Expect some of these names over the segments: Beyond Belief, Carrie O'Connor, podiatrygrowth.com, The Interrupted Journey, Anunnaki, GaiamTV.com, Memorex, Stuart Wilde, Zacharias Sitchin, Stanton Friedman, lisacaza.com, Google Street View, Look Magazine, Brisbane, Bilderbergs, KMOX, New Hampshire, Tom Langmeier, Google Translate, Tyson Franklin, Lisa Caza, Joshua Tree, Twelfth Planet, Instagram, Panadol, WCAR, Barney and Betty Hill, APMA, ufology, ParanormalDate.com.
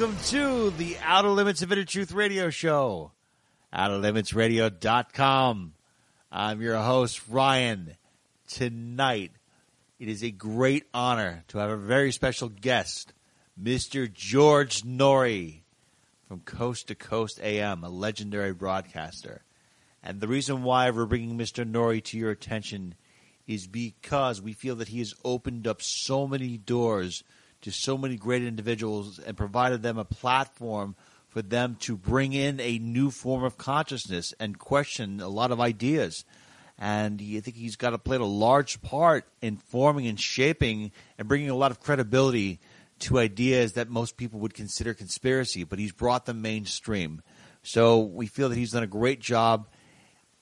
welcome to the Outer Limits of Inner Truth radio show, outerlimitsradio.com. I'm your host, Ryan. Tonight, it is a great honor to have a very special guest, Mr. George Noory from Coast to Coast AM, a legendary broadcaster. And the reason why we're bringing Mr. Noory to your attention is because we feel that he has opened up so many doors to so many great individuals and provided them a platform for them to bring in a new form of consciousness and question a lot of ideas. And I think he's got to play a large part in forming and shaping and bringing a lot of credibility to ideas that most people would consider conspiracy, but he's brought them mainstream. So we feel that he's done a great job.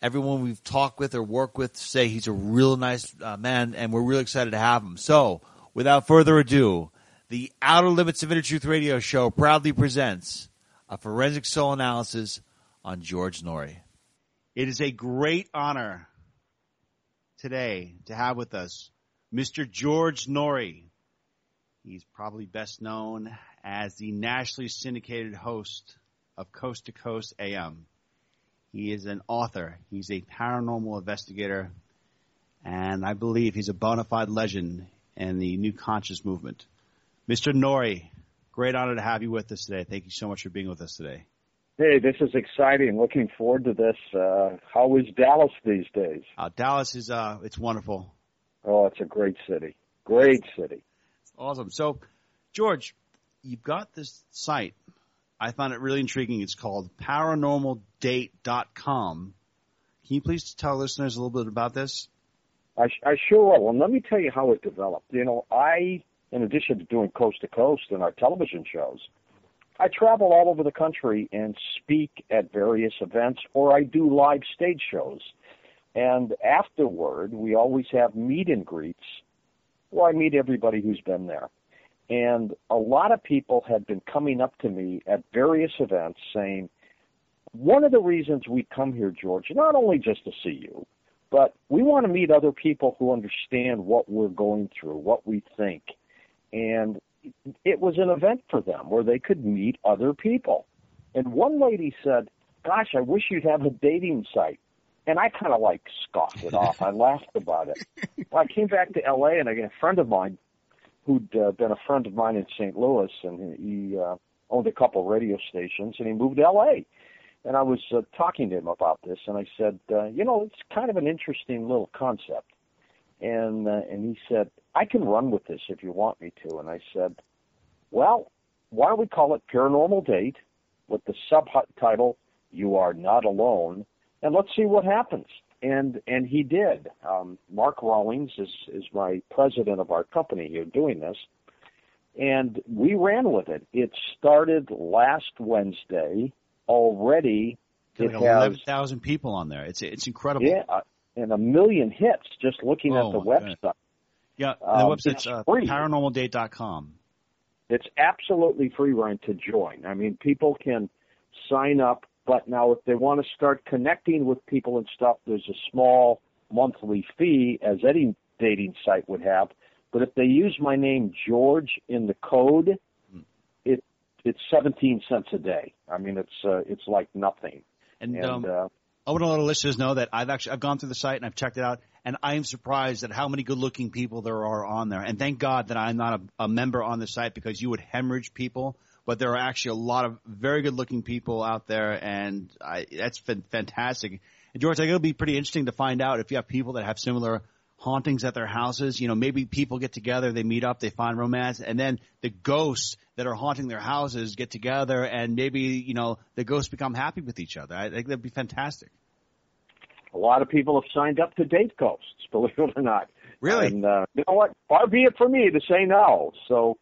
Everyone we've talked with or worked with say he's a real nice man, and we're really excited to have him. So without further ado, the Outer Limits of Inner Truth radio show proudly presents a forensic soul analysis on George Noory. It is a great honor today to have with us Mr. George Noory. He's probably best known as the nationally syndicated host of Coast to Coast AM. He is an author. He's a paranormal investigator. And I believe he's a bona fide legend in the New Conscious Movement. Mr. Noory, great honor to have you with us today. Thank you so much for being with us today. Hey, this is exciting. Looking forward to this. How is Dallas these days? Dallas is it's wonderful. Oh, it's a great city. Great city. Awesome. So, George, you've got this site. I found it really intriguing. It's called ParanormalDate.com. Can you please tell listeners a little bit about this? I sure will. And let me tell you how it developed. You know, I... in addition to doing Coast to Coast and our television shows, I travel all over the country and speak at various events, or I do live stage shows. And afterward, we always have meet and greets where I meet everybody who's been there. And a lot of people had been coming up to me at various events saying, one of the reasons we come here, George, not only just to see you, but we want to meet other people who understand what we're going through, what we think. And it was an event for them where they could meet other people. And one lady said, gosh, I wish you'd have a dating site. And I kind of like scoffed it off. I laughed about it. Well, I came back to L.A. and I got a friend of mine who'd been a friend of mine in St. Louis, and he owned a couple radio stations, and he moved to L.A. And I was talking to him about this, and I said, you know, it's kind of an interesting little concept. And he said, I can run with this if you want me to. And I said, well, why don't we call it Paranormal Date with the subtitle, You Are Not Alone, and let's see what happens. And he did. Mark Rawlings is my president of our company here doing this. And we ran with it. It started last Wednesday. Already, it has 11,000 people on there. It's incredible. Yeah, and 1 million hits just looking at the website. God. Yeah, the website's ParanormalDate.com. It's absolutely free, Ryan, to join. I mean, people can sign up, but now if they want to start connecting with people and stuff, there's a small monthly fee, as any dating site would have. But if they use my name, George, in the code, it's 17 cents a day. I mean, it's like nothing. And I want to let our listeners know that I've gone through the site and I've checked it out, and I am surprised at how many good-looking people there are on there. And thank God that I'm not a member on the site, because you would hemorrhage people. But there are actually a lot of very good-looking people out there, and that's been fantastic. And, George, I think it'll be pretty interesting to find out if you have people that have similar hauntings at their houses. You know, maybe people get together, they meet up, they find romance, and then the ghosts that are haunting their houses get together, and maybe, you know, the ghosts become happy with each other. I think that'd be fantastic. A lot of people have signed up to date ghosts, believe it or not. Really? And you know what? Far be it for me to say no. So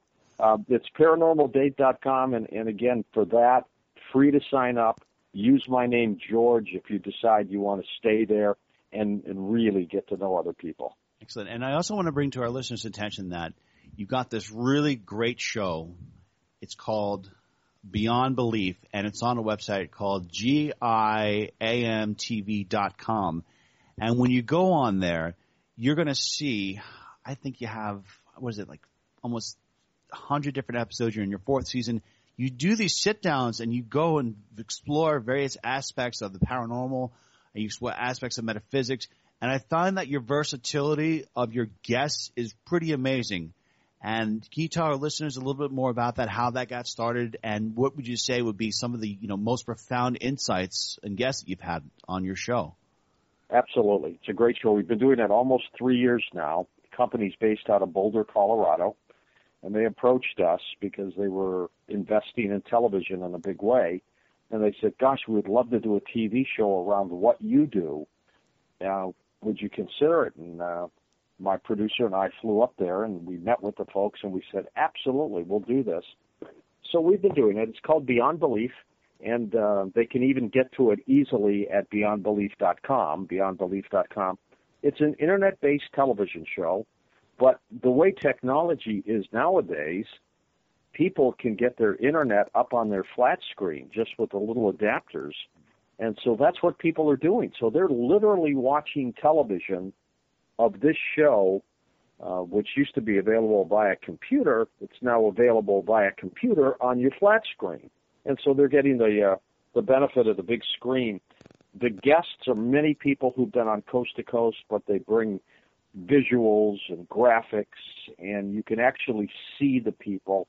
it's ParanormalDate.com, and again, for that, free to sign up. Use my name, George, if you decide you want to stay there and really get to know other people. Excellent. And I also want to bring to our listeners' attention that you've got this really great show. It's called Beyond Belief, and it's on a website called GaiamTV.com. And when you go on there, you're going to see, I think you have, what is it, like almost 100 different episodes. You're in your fourth season. You do these sit-downs and you go and explore various aspects of the paranormal and you explore aspects of metaphysics. And I find that your versatility of your guests is pretty amazing. And can you tell our listeners a little bit more about that, how that got started, and what would you say would be some of the, you know, most profound insights and guests that you've had on your show? Absolutely. It's a great show. We've been doing that almost 3 years now. The company's based out of Boulder, Colorado. And they approached us because they were investing in television in a big way. And they said, gosh, we would love to do a TV show around what you do. Now, would you consider it? And my producer and I flew up there, and we met with the folks, and we said, absolutely, we'll do this. So we've been doing it. It's called Beyond Belief, and they can even get to it easily at beyondbelief.com, beyondbelief.com. It's an Internet-based television show. But the way technology is nowadays, people can get their Internet up on their flat screen just with the little adapters. And so that's what people are doing. So they're literally watching television of this show, which used to be available via computer. It's now available via computer on your flat screen. And so they're getting the benefit of the big screen. The guests are many people who've been on Coast to Coast, but they bring visuals and graphics, and you can actually see the people.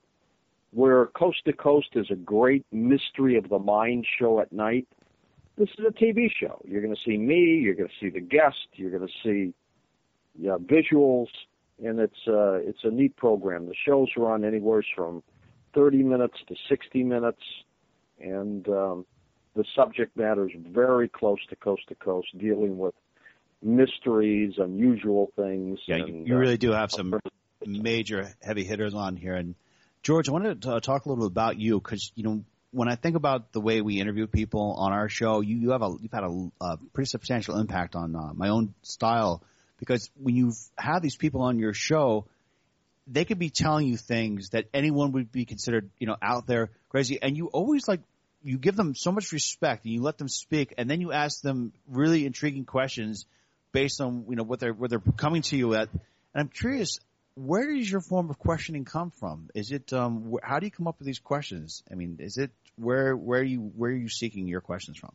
Where Coast to Coast is a great mystery of the mind show at night, this is a TV show. You're going to see me, you're going to see the guest, you're going to see visuals, and it's a neat program. The shows run anywhere from 30 minutes to 60 minutes, and the subject matter is very close to Coast to Coast, dealing with mysteries, unusual things. Yeah, and, you really do have some major heavy hitters on here. And George, I wanted to talk a little bit about you because, you know, when I think about the way we interview people on our show, you've had a pretty substantial impact on my own style, because when you've had these people on your show, they could be telling you things that anyone would be considered, you know, out there, crazy, and you always you give them so much respect and you let them speak, and then you ask them really intriguing questions based on, you know, what they're coming to you at. And I'm curious, where does your form of questioning come from? Is it how do you come up with these questions? I mean, is it where are you seeking your questions from?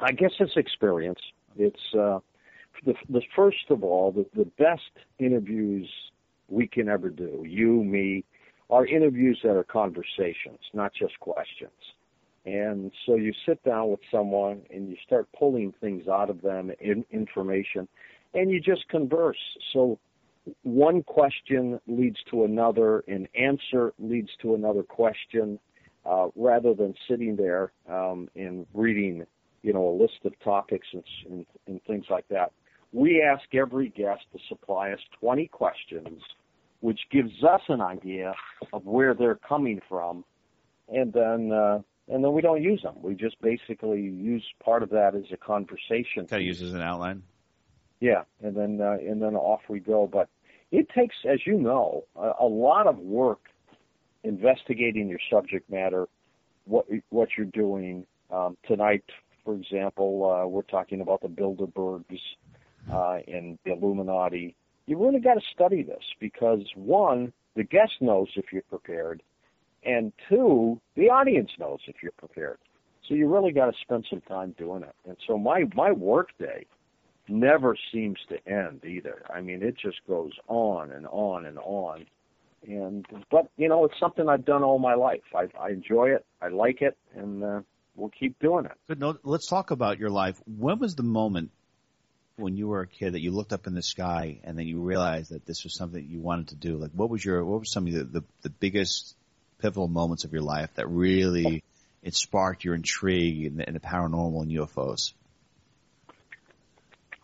I guess it's experience. It's the first of all, the best interviews we can ever do, you, me, are interviews that are conversations, not just questions. And so you sit down with someone and you start pulling things out of them, information, and you just converse. So one question leads to another, an answer leads to another question, rather than sitting there and reading, you know, a list of topics and things like that. We ask every guest to supply us 20 questions, which gives us an idea of where they're coming from, and then we don't use them. We just basically use part of that as a conversation. Kind of use as an outline. Yeah, and then off we go. But it takes, as you know, a lot of work investigating your subject matter, what you're doing. Tonight, for example, we're talking about the Bilderbergs and the Illuminati. You really got to study this because, one, the guest knows if you're prepared, and two, the audience knows if you're prepared. So you really got to spend some time doing it. And so my work day never seems to end either. I mean, it just goes on and on and on. But, you know, it's something I've done all my life. I enjoy it. I like it. And we'll keep doing it. Good. No, let's talk about your life. When was the moment when you were a kid that you looked up in the sky and then you realized that this was something you wanted to do? Like, what was some of the biggest pivotal moments of your life that really it sparked your intrigue in the paranormal and UFOs?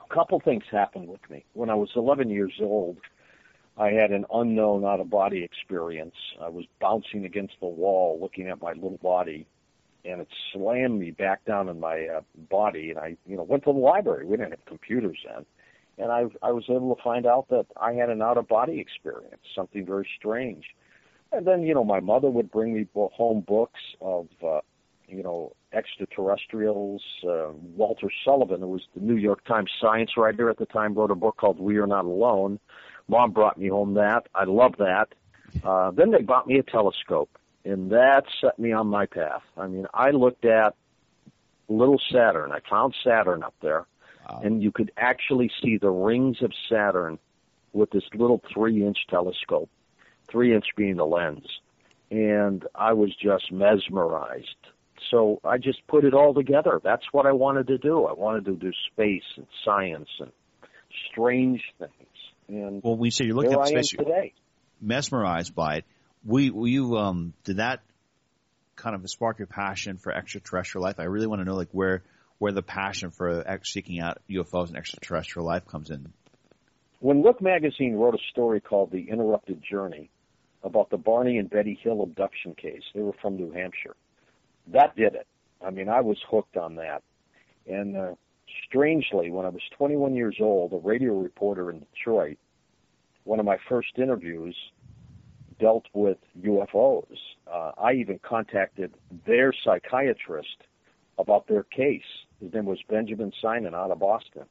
A couple things happened with me. When I was 11 years old, I had an unknown out-of-body experience. I was bouncing against the wall looking at my little body, and it slammed me back down in my body, and I went to the library. We didn't have computers then. And I was able to find out that I had an out-of-body experience, something very strange. And then, my mother would bring me home books of, extraterrestrials. Walter Sullivan, who was the New York Times science writer at the time, wrote a book called We Are Not Alone. Mom brought me home that. I love that. Then they bought me a telescope. And that set me on my path. I mean, I looked at little Saturn. I found Saturn up there. Wow. And you could actually see the rings of Saturn with this little 3-inch telescope, 3-inch being the lens. And I was just mesmerized. So I just put it all together. That's what I wanted to do. I wanted to do space and science and strange things. And well, when you say you're looking at space, you're mesmerized by it. Did that kind of spark your passion for extraterrestrial life? I really want to know, like, where the passion for seeking out UFOs and extraterrestrial life comes in. When Look Magazine wrote a story called The Interrupted Journey about the Barney and Betty Hill abduction case, they were from New Hampshire. That did it. I mean, I was hooked on that. And strangely, when I was 21 years old, a radio reporter in Detroit, one of my first interviews dealt with UFOs. I even contacted their psychiatrist about their case. His name was Benjamin Simon out of Boston,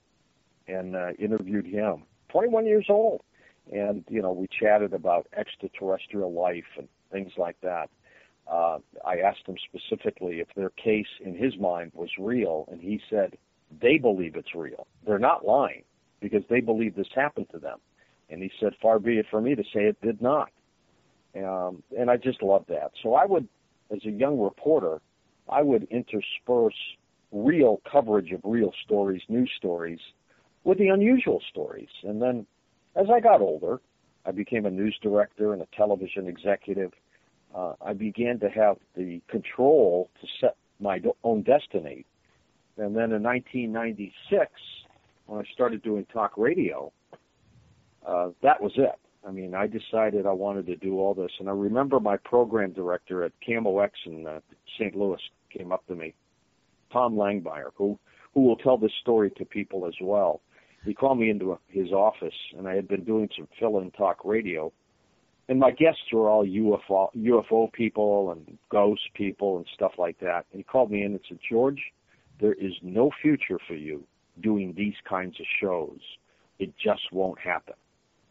and interviewed him. 21 years old. And, you know, we chatted about extraterrestrial life and things like that. I asked him specifically if their case, in his mind, was real, and he said they believe it's real. They're not lying because they believe this happened to them. And he said, far be it from me to say it did not. And I just love that. So I would, as a young reporter, I would intersperse real coverage of real stories, news stories, with the unusual stories. And then as I got older, I became a news director and a television executive. I began to have the control to set my own destiny. And then in 1996, when I started doing talk radio, that was it. I mean, I decided I wanted to do all this. And I remember my program director at KMOX in St. Louis came up to me, Tom Langmeier, who will tell this story to people as well. He called me into his office, and I had been doing some fill-in talk radio. And my guests were all UFO people and ghost people and stuff like that. And he called me in and said, George, there is no future for you doing these kinds of shows. It just won't happen.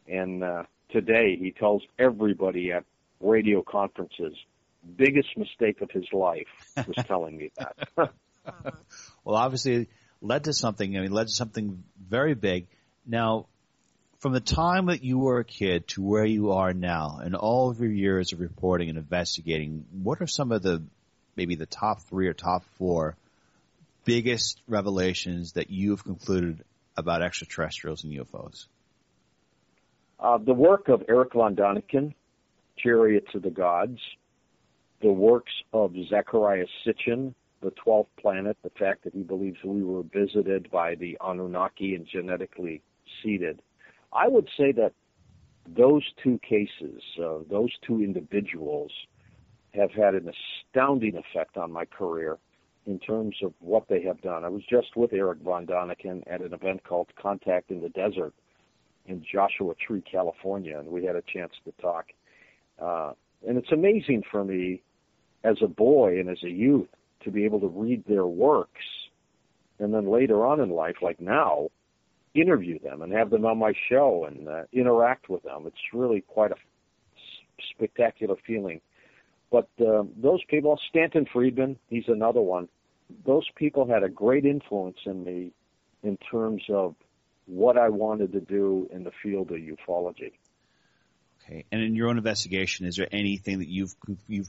And today he tells everybody at radio conferences, biggest mistake of his life was telling me that. Well, obviously it led to something. I mean, led to something very big. Now, from the time that you were a kid to where you are now and all of your years of reporting and investigating, what are some of the maybe the top 3 or top 4 biggest revelations that you've concluded about extraterrestrials and UFOs? The work of Erich von Däniken, Chariots of the Gods, the works of Zacharias Sitchin, the 12th planet, the fact that he believes we were visited by the Anunnaki and genetically seeded. I would say that those 2 cases, those 2 individuals have had an astounding effect on my career in terms of what they have done. I was just with Erich von Däniken at an event called Contact in the Desert in Joshua Tree, California, and we had a chance to talk. And it's amazing for me as a boy and as a youth to be able to read their works and then later on in life, like now, interview them and have them on my show and interact with them. It's really quite a spectacular feeling. But those people, Stanton Friedman, he's another one. Those people had a great influence in me in terms of what I wanted to do in the field of ufology. Okay. And in your own investigation, is there anything that you've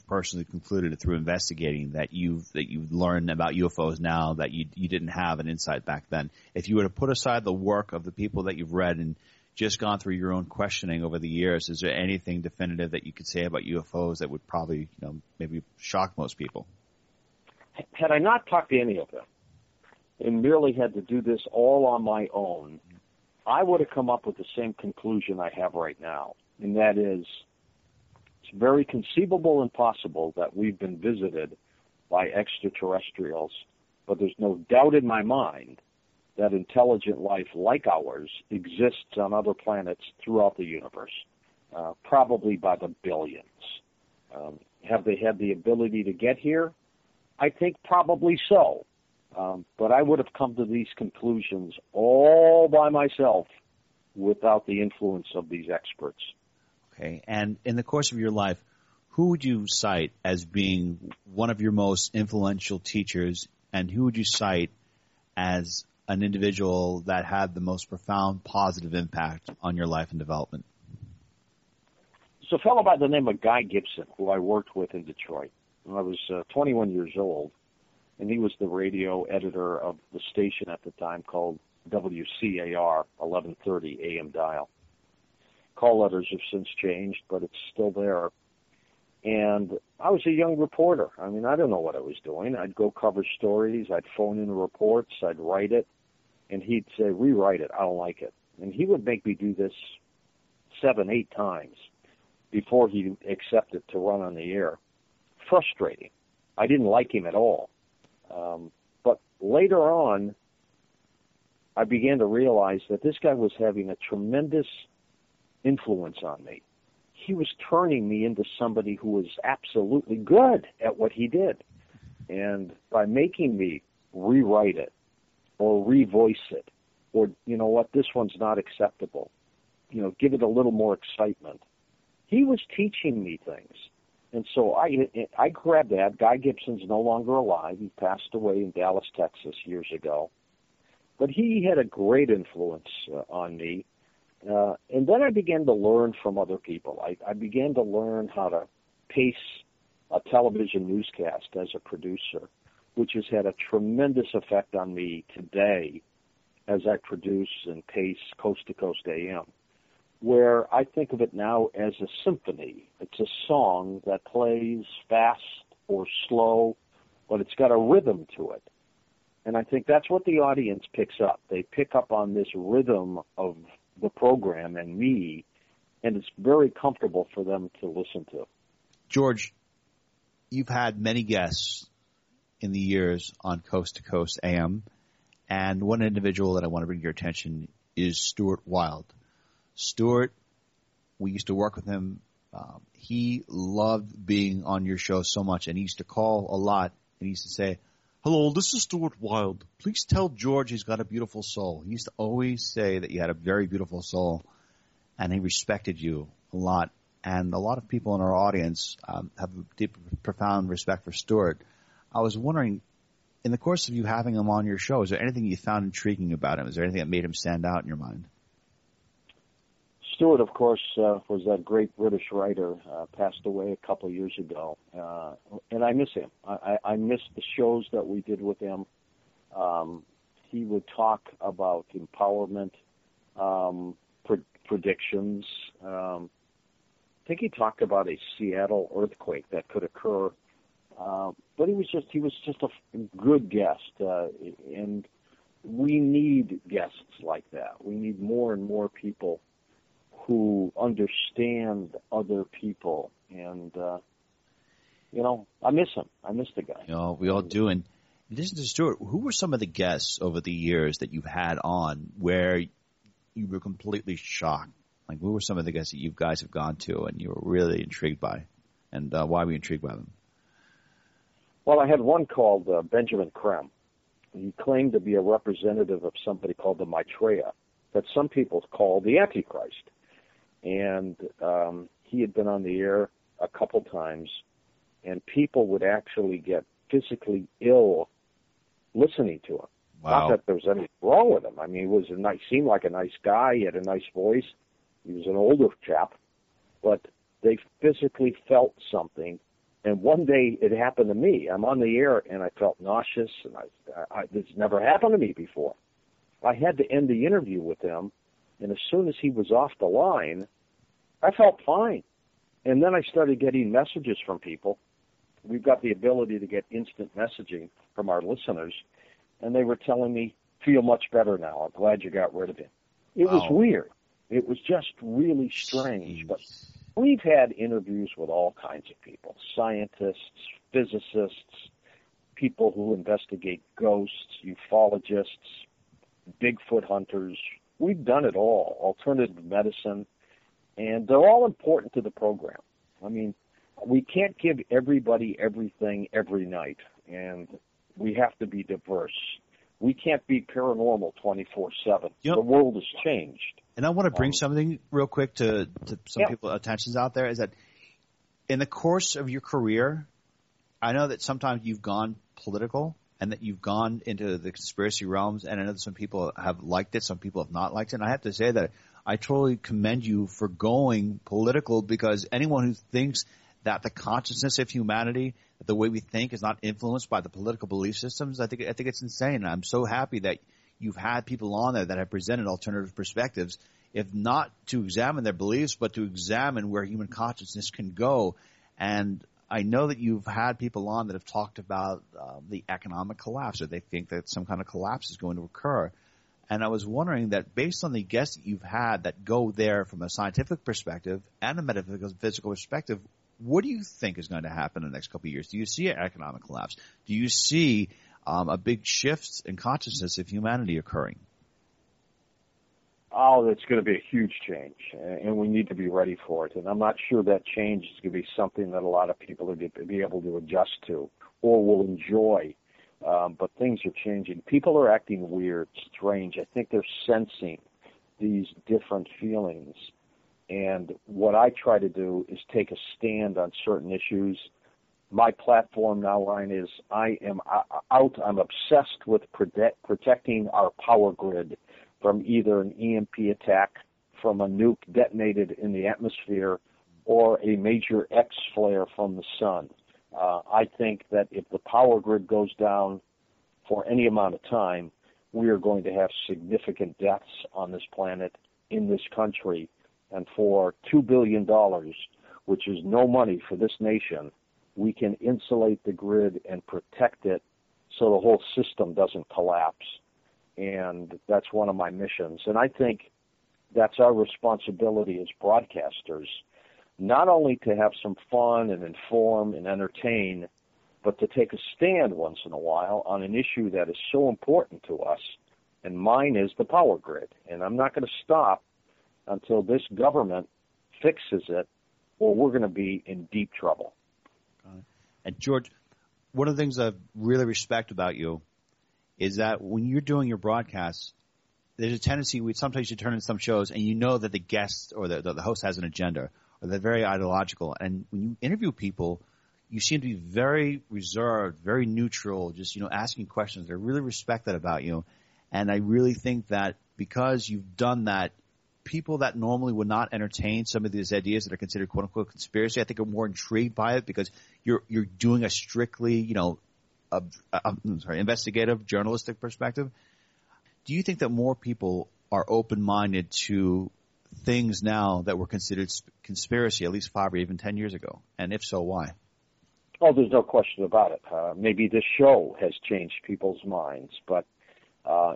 personally concluded through investigating that you've learned about UFOs now that you didn't have an insight back then? If you were to put aside the work of the people that you've read and just gone through your own questioning over the years, is there anything definitive that you could say about UFOs that would probably, you know, maybe shock most people? Had I not talked to any of them and merely had to do this all on my own, I would have come up with the same conclusion I have right now. And that is, it's very conceivable and possible that we've been visited by extraterrestrials, but there's no doubt in my mind that intelligent life like ours exists on other planets throughout the universe, probably by the billions. Have they had the ability to get here? I think probably so. But I would have come to these conclusions all by myself without the influence of these experts. Okay. And in the course of your life, who would you cite as being one of your most influential teachers, and who would you cite as an individual that had the most profound positive impact on your life and development? There's a fellow by the name of Guy Gibson, who I worked with in Detroit when I was 21 years old, and he was the radio editor of the station at the time called WCAR, 1130 AM dial. Call letters have since changed, but it's still there. And I was a young reporter. I mean, I don't know what I was doing. I'd go cover stories. I'd phone in reports. I'd write it. And he'd say, rewrite it. I don't like it. And he would make me do this 7, 8 times before he accepted to run on the air. Frustrating. I didn't like him at all. But later on, I began to realize that this guy was having a tremendous influence on me. He was turning me into somebody who was absolutely good at what he did. And by making me rewrite it or revoice it or, you know what, this one's not acceptable, you know, give it a little more excitement, he was teaching me things. And so I grabbed that. Guy Gibson's no longer alive. He passed away in Dallas, Texas years ago. But he had a great influence on me. And then I began to learn from other people. I began to learn how to pace a television newscast as a producer, which has had a tremendous effect on me today as I produce and pace Coast to Coast AM, where I think of it now as a symphony. It's a song that plays fast or slow, but it's got a rhythm to it. And I think that's what the audience picks up. They pick up on this rhythm of the program and me, and it's very comfortable for them to listen to. George, you've had many guests in the years on Coast to Coast AM, and one individual that I want to bring to your attention is Stuart Wilde. Stuart, we used to work with him. He loved being on your show so much, and he used to call a lot, and he used to say, "Hello, this is Stuart Wilde. Please tell George he's got a beautiful soul." He used to always say that you had a very beautiful soul, and he respected you a lot. And a lot of people in our audience have a deep, profound respect for Stuart. I was wondering, in the course of you having him on your show, is there anything you found intriguing about him? Is there anything that made him stand out in your mind? Stuart, of course, was that great British writer, passed away a couple of years ago, and I miss him. I miss the shows that we did with him. He would talk about empowerment, predictions. I think he talked about a Seattle earthquake that could occur, but he was just a good guest, and we need guests like that. We need more and more people who understand other people, and you know, I miss him. I miss the guy. You know, we all do. And in addition to Stuart, who were some of the guests over the years that you've had on where you were completely shocked? Like, who were some of the guests that you guys have gone to and you were really intrigued by, and why were you intrigued by them? Well, I had one called Benjamin Krem. He claimed to be a representative of somebody called the Maitreya, that some people call the Antichrist. And he had been on the air a couple times, and people would actually get physically ill listening to him. Wow. Not that there was anything wrong with him. I mean, seemed like a nice guy. He had a nice voice. He was an older chap. But they physically felt something. And one day it happened to me. I'm on the air, and I felt nauseous, and this never happened to me before. I had to end the interview with him, and as soon as he was off the line, I felt fine. And then I started getting messages from people. We've got the ability to get instant messaging from our listeners. And they were telling me, "Feel much better now. I'm glad you got rid of him." It was weird. It was just really strange. But we've had interviews with all kinds of people, scientists, physicists, people who investigate ghosts, ufologists, Bigfoot hunters. We've done it all, alternative medicine, and they're all important to the program. I mean, we can't give everybody everything every night, and we have to be diverse. We can't be paranormal 24/7. The world has changed. And I want to bring something real quick to some people's attentions out there, is that in the course of your career, I know that sometimes you've gone political and that you've gone into the conspiracy realms, and I know that some people have liked it, some people have not liked it. And I have to say that I totally commend you for going political, because anyone who thinks that the consciousness of humanity, that the way we think is not influenced by the political belief systems, I think it's insane. And I'm so happy that you've had people on there that have presented alternative perspectives, if not to examine their beliefs, but to examine where human consciousness can go. And I know that you've had people on that have talked about the economic collapse, or they think that some kind of collapse is going to occur. And I was wondering that based on the guests that you've had that go there from a scientific perspective and a metaphysical perspective, what do you think is going to happen in the next couple of years? Do you see an economic collapse? Do you see a big shift in consciousness of humanity occurring? Oh, it's going to be a huge change, and we need to be ready for it. And I'm not sure that change is going to be something that a lot of people are going to be able to adjust to or will enjoy. But things are changing. People are acting weird, strange. I think they're sensing these different feelings. And what I try to do is take a stand on certain issues. My platform now, Ryan, is I am out. I'm obsessed with protecting our power grid from either an EMP attack, from a nuke detonated in the atmosphere, or a major X flare from the sun. I think that if the power grid goes down for any amount of time, we are going to have significant deaths on this planet, in this country. And for $2 billion, which is no money for this nation, we can insulate the grid and protect it so the whole system doesn't collapse. And that's one of my missions. And I think that's our responsibility as broadcasters, not only to have some fun and inform and entertain, but to take a stand once in a while on an issue that is so important to us. And mine is the power grid. And I'm not going to stop until this government fixes it, or we're going to be in deep trouble. And, George, one of the things I really respect about you is that when you're doing your broadcasts, there's a tendency sometimes you turn in some shows and you know that the guest or the host has an agenda, or they're very ideological. And when you interview people, you seem to be very reserved, very neutral, just, asking questions. I really respect that about you. And I really think that because you've done that, people that normally would not entertain some of these ideas that are considered "quote unquote" conspiracy, I think, are more intrigued by it, because you're doing a strictly, investigative, journalistic perspective. Do you think that more people are open-minded to things now that were considered conspiracy at least 5 or even 10 years ago? And if so, why? Oh, there's no question about it. Maybe this show has changed people's minds, but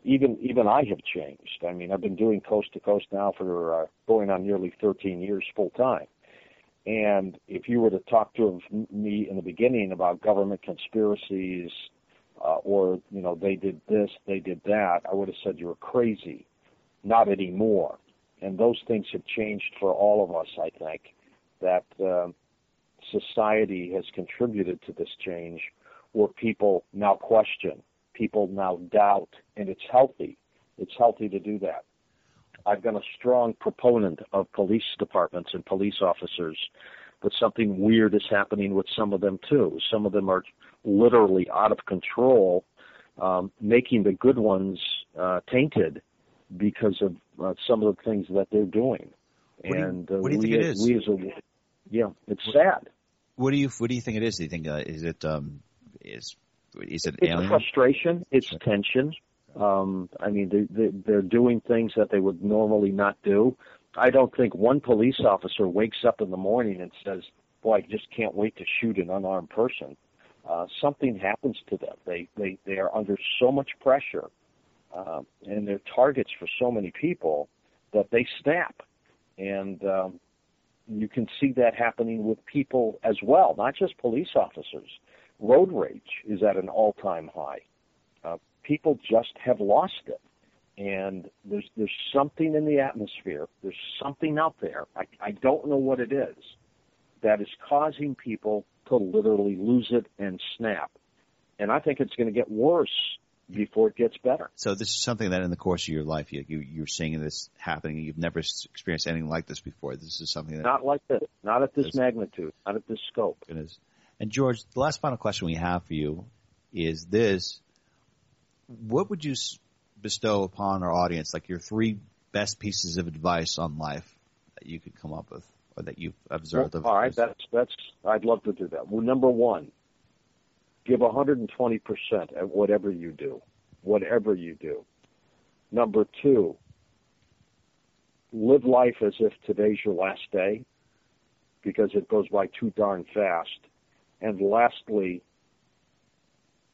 even I have changed. I mean, I've been doing Coast to Coast now for going on nearly 13 years full time. And if you were to talk to me in the beginning about government conspiracies or, they did this, they did that, I would have said you were crazy. Not anymore. And those things have changed for all of us, I think, that society has contributed to this change, where people now question, people now doubt, and it's healthy. It's healthy to do that. I've been a strong proponent of police departments and police officers, but something weird is happening with some of them too. Some of them are literally out of control, making the good ones tainted because of some of the things that they're doing. What do you think it is? It's sad. What do you think it is? Do you think is it alien? It's frustration. It's tension. They're doing things that they would normally not do. I don't think one police officer wakes up in the morning and says, "Boy, I just can't wait to shoot an unarmed person." Something happens to them. They are under so much pressure, and they're targets for so many people that they snap. And you can see that happening with people as well, not just police officers. Road rage is at an all-time high. People just have lost it, and there's something in the atmosphere. There's something out there. I don't know what it is that is causing people to literally lose it and snap. And I think it's going to get worse before it gets better. So this is something that in the course of your life you're seeing this happening. You've never experienced anything like this before. This is something that... Not like this. Not at this magnitude. Not at this scope. It is. And, George, the last final question we have for you is this. What would you bestow upon our audience, like your three best pieces of advice on life that you could come up with or that you've observed? Well, all right. That's I'd love to do that. Well, number one, give 120% at whatever you do, whatever you do. Number two, live life as if today's your last day, because it goes by too darn fast. And lastly,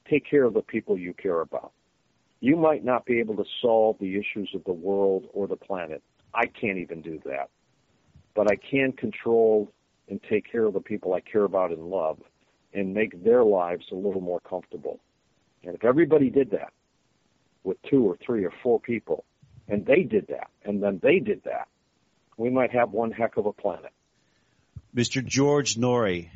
take care of the people you care about. You might not be able to solve the issues of the world or the planet. I can't even do that. But I can control and take care of the people I care about and love and make their lives a little more comfortable. And if everybody did that with 2 or 3 or 4 people, and they did that, and then they did that, we might have one heck of a planet. Mr. George Noory,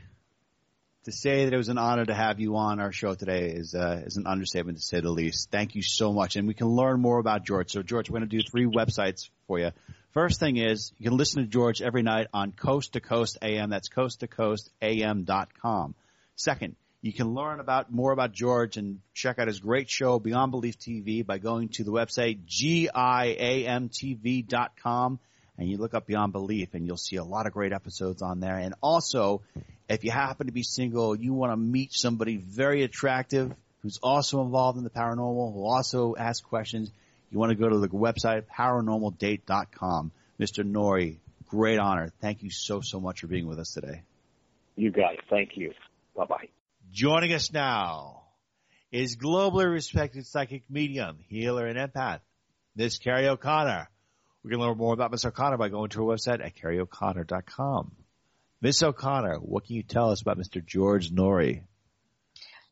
to say that it was an honor to have you on our show today is an understatement, to say the least. Thank you so much. And we can learn more about George. So, George, we're going to do 3 websites for you. First thing is you can listen to George every night on Coast to Coast AM. That's coasttocoastam.com. Second, you can learn more about George and check out his great show, Beyond Belief TV, by going to the website GaiamTV.com. And you look up Beyond Belief, and you'll see a lot of great episodes on there. And also, if you happen to be single, you want to meet somebody very attractive who's also involved in the paranormal, who also asks questions, you want to go to the website, ParanormalDate.com. Mr. Noory, great honor. Thank you so, so much for being with us today. You got it. Thank you. Bye-bye. Joining us now is globally respected psychic medium, healer, and empath, Miss Carrie O'Connor. We can learn more about Ms. O'Connor by going to her website at carrieoconnor.com. Ms. O'Connor, what can you tell us about Mr. George Noory?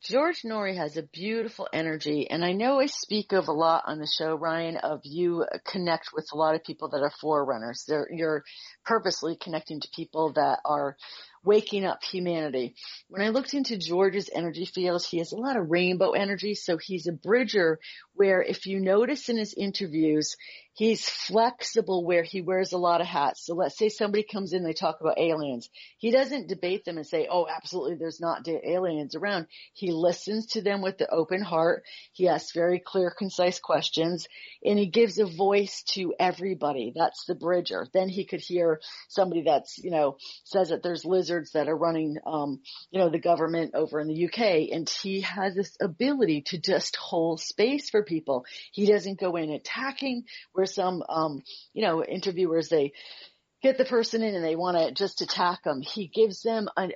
George Noory has a beautiful energy, and I know I speak of a lot on the show, Ryan, of you connect with a lot of people that are forerunners. You're purposely connecting to people that are waking up humanity. When I looked into George's energy fields, he has a lot of rainbow energy, so he's a bridger where, if you notice in his interviews, he's flexible where he wears a lot of hats. So let's say somebody comes in, they talk about aliens. He doesn't debate them and say, oh, absolutely, there's not aliens around. He listens to them with the open heart. He asks very clear, concise questions, and he gives a voice to everybody. That's the bridger. Then he could hear somebody that's, says that there's lizards that are running, the government over in the UK. And he has this ability to just hold space for people. He doesn't go in attacking, where some, interviewers, they get the person in and they want to just attack them. He gives them a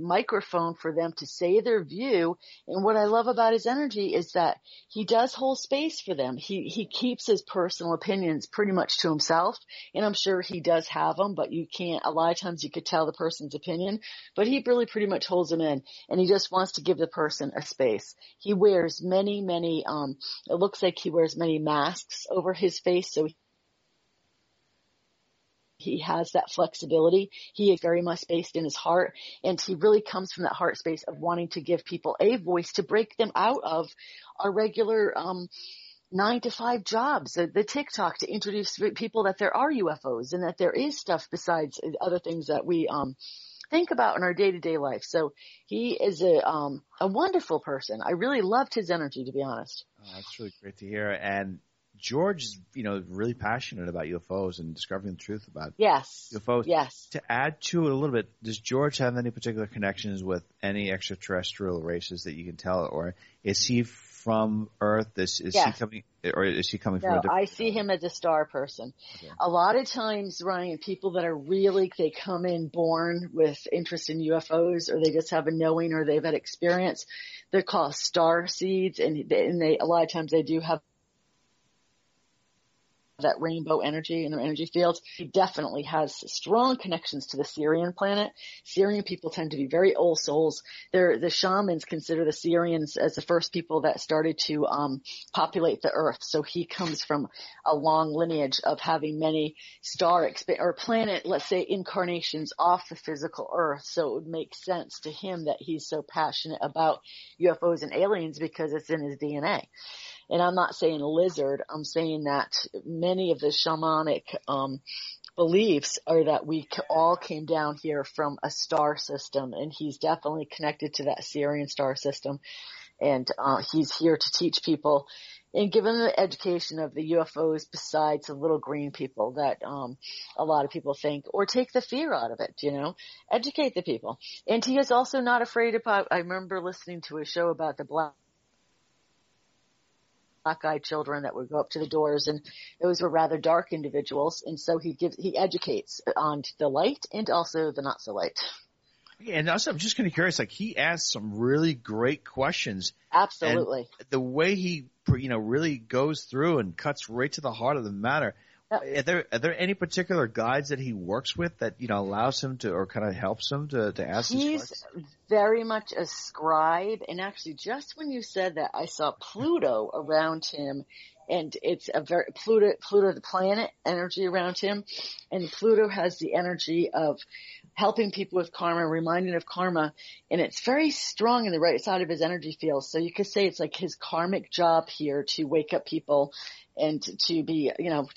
microphone for them to say their view. And what I love about his energy is that he does hold space for them. He keeps his personal opinions pretty much to himself. And I'm sure he does have them, but a lot of times you could tell the person's opinion, but he really pretty much holds them in, and he just wants to give the person a space. He wears many, many, it looks like he wears many masks over his face. So he has that flexibility. He is very much based in his heart, and he really comes from that heart space of wanting to give people a voice to break them out of our regular 9-to-5 jobs, the TikTok, to introduce people that there are UFOs and that there is stuff besides other things that we think about in our day-to-day life. So he is a wonderful person. I really loved his energy, to be honest. Oh, that's really great to hear. And George is, really passionate about UFOs and discovering the truth about UFOs. Yes. To add to it a little bit, does George have any particular connections with any extraterrestrial races that you can tell, or is he from Earth? Is he coming from a different? I see him as a star person. Okay. A lot of times, Ryan, people that are they come in born with interest in UFOs, or they just have a knowing, or they've had experience. They're called star seeds, and a lot of times they do have that rainbow energy in their energy fields. He definitely has strong connections to the Sirian planet. Sirian people tend to be very old souls. The shamans consider the Sirians as the first people that started to populate the earth. So he comes from a long lineage of having many star or planet, let's say, incarnations off the physical earth. So it would make sense to him that he's so passionate about UFOs and aliens because it's in his DNA. And I'm not saying lizard. I'm saying that many of the shamanic beliefs are that we all came down here from a star system, and he's definitely connected to that Sirian star system. And he's here to teach people and give them the education of the UFOs besides the little green people that a lot of people think, or take the fear out of it, you know, educate the people. And he is also not afraid about – I remember listening to a show about the black-eyed children that would go up to the doors, and those were rather dark individuals. And so he educates on the light and also the not so light. And also, I'm just kind of curious. Like, he asked some really great questions. Absolutely. And the way he, you know, really goes through and cuts right to the heart of the matter. Yep. Are there any particular guides that he works with that, you know, allows him to, or kind of helps him to ask these questions? He's very much a scribe, and actually just when you said that, I saw Pluto around him, and it's a very Pluto the planet energy around him, and Pluto has the energy of helping people with karma, reminding of karma, and it's very strong in the right side of his energy field. So you could say it's like his karmic job here to wake up people and to be, you know,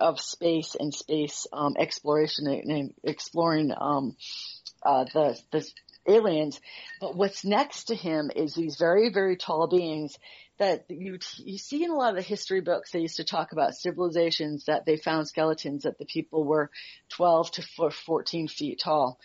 of space and space exploration and exploring the aliens. But what's next to him is these very, very tall beings that you see in a lot of the history books. They used to talk about civilizations that they found skeletons that the people were 12 to 14 feet tall.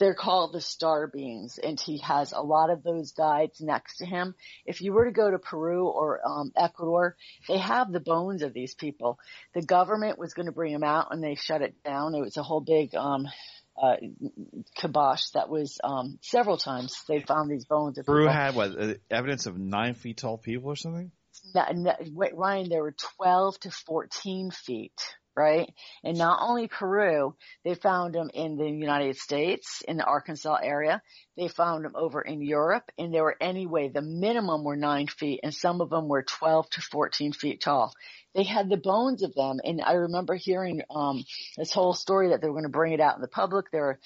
They're called the star beings, and he has a lot of those guides next to him. If you were to go to Peru or Ecuador, they have the bones of these people. The government was going to bring them out, and they shut it down. It was a whole big kibosh that was several times they found these bones. Peru had evidence of 9 feet tall people or something? No, wait, Ryan, there were 12 to 14 feet. Right? And not only Peru, they found them in the United States, in the Arkansas area. They found them over in Europe, and they were anyway, the minimum were 9 feet, and some of them were 12 to 14 feet tall. They had the bones of them, and I remember hearing this whole story that they were going to bring it out in the public. They were,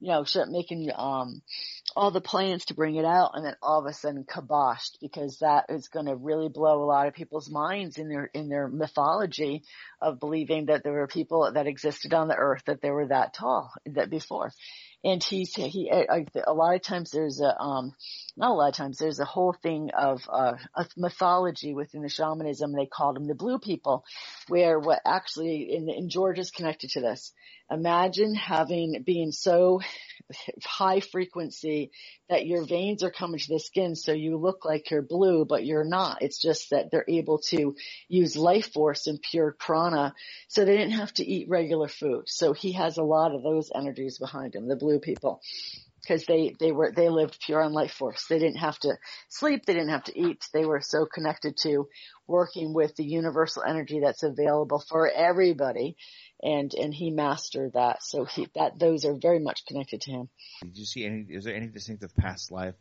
you know, making all the plans to bring it out, and then all of a sudden kiboshed, because that is going to really blow a lot of people's minds in their mythology of believing that there were people that existed on the earth, that they were that tall that before. And there's a whole thing of mythology within the shamanism. They called them the blue people, where what actually in George is connected to this. Imagine being so high frequency that your veins are coming to the skin, so you look like you're blue, but you're not. It's just that they're able to use life force and pure prana, so they didn't have to eat regular food. So he has a lot of those energies behind him, the blue people, because they lived pure on life force. They didn't have to sleep. They didn't have to eat. They were so connected to working with the universal energy that's available for everybody. And he mastered that. So those are very much connected to him. Did you see is there any distinctive past life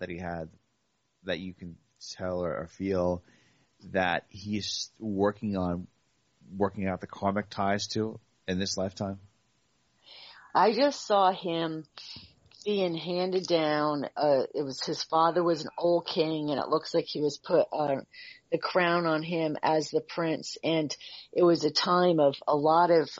that he had that you can tell or feel that he's working out the karmic ties to in this lifetime? I just saw him being handed down. It was his father was an old king, and it looks like he was put the crown on him as the prince. And it was a time of a lot of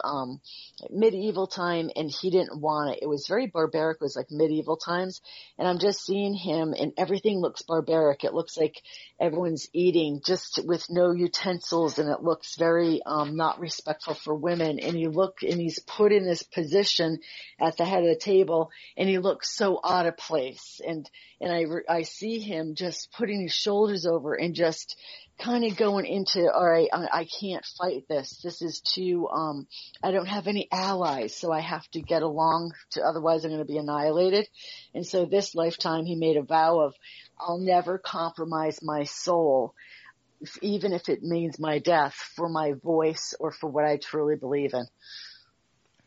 medieval time, and he didn't want it. It was very barbaric. It was like medieval times. And I'm just seeing him, and everything looks barbaric. It looks like everyone's eating just with no utensils, and it looks very not respectful for women. And he's put in this position at the head of the table, and he looks so out of place. And I see him just putting his shoulders over and just kind of going into, all right, I can't fight this. This is too, I don't have any allies, so I have to get along, otherwise I'm going to be annihilated. And so this lifetime he made a vow of, I'll never compromise my soul even if it means my death, for my voice or for what I truly believe in.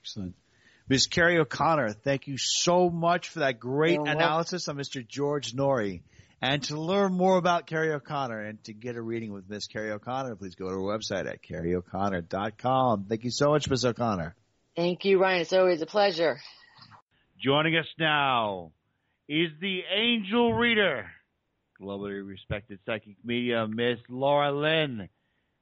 Excellent. Ms. Carrie O'Connor, thank you so much for that great analysis on Mr. George Noory. And to learn more about Carrie O'Connor and to get a reading with Ms. Carrie O'Connor, please go to her website at carrieoconnor.com. Thank you so much, Ms. O'Connor. Thank you, Ryan. It's always a pleasure. Joining us now is the angel reader, globally respected psychic medium, Ms. Laura Lynn.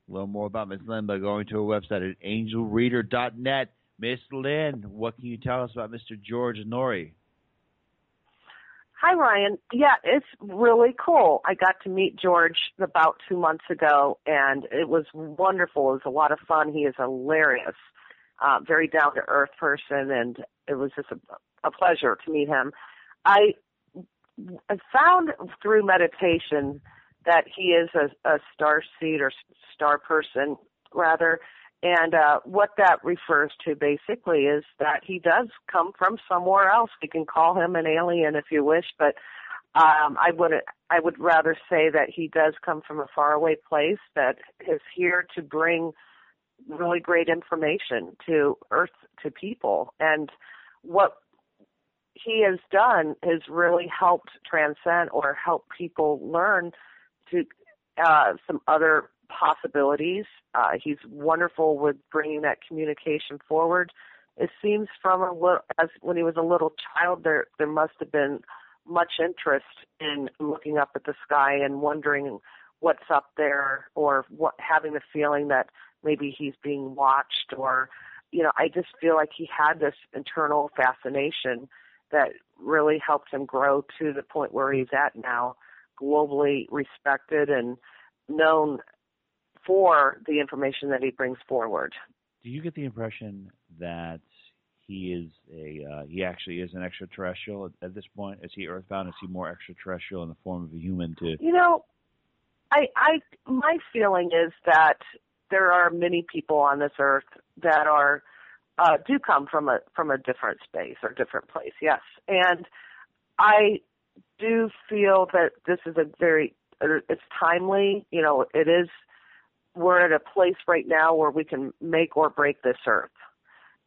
Learn more about Ms. Lynn by going to her website at angelreader.net. Ms. Lynn, what can you tell us about Mr. George Noory? Hi, Ryan. Yeah, it's really cool. I got to meet George about 2 months ago, and it was wonderful. It was a lot of fun. He is hilarious, very down-to-earth person, and it was just a pleasure to meet him. I found through meditation that he is a star seed or star person, rather. And what that refers to basically is that he does come from somewhere else. You can call him an alien if you wish, but I would rather say that he does come from a faraway place that is here to bring really great information to Earth, to people. And what he has done is really helped transcend or help people learn to some other possibilities. He's wonderful with bringing that communication forward. It seems from when he was a little child, there must have been much interest in looking up at the sky and wondering what's up there, or having the feeling that maybe he's being watched, or, you know, I just feel like he had this internal fascination that really helped him grow to the point where he's at now, globally respected and known for the information that he brings forward. Do you get the impression that he actually is an extraterrestrial at this point? Is he earthbound? Is he more extraterrestrial in the form of a human? You know, I my feeling is that there are many people on this earth that are do come from a different space or different place. Yes, and I do feel that this is it's timely. You know, it is. We're at a place right now where we can make or break this earth.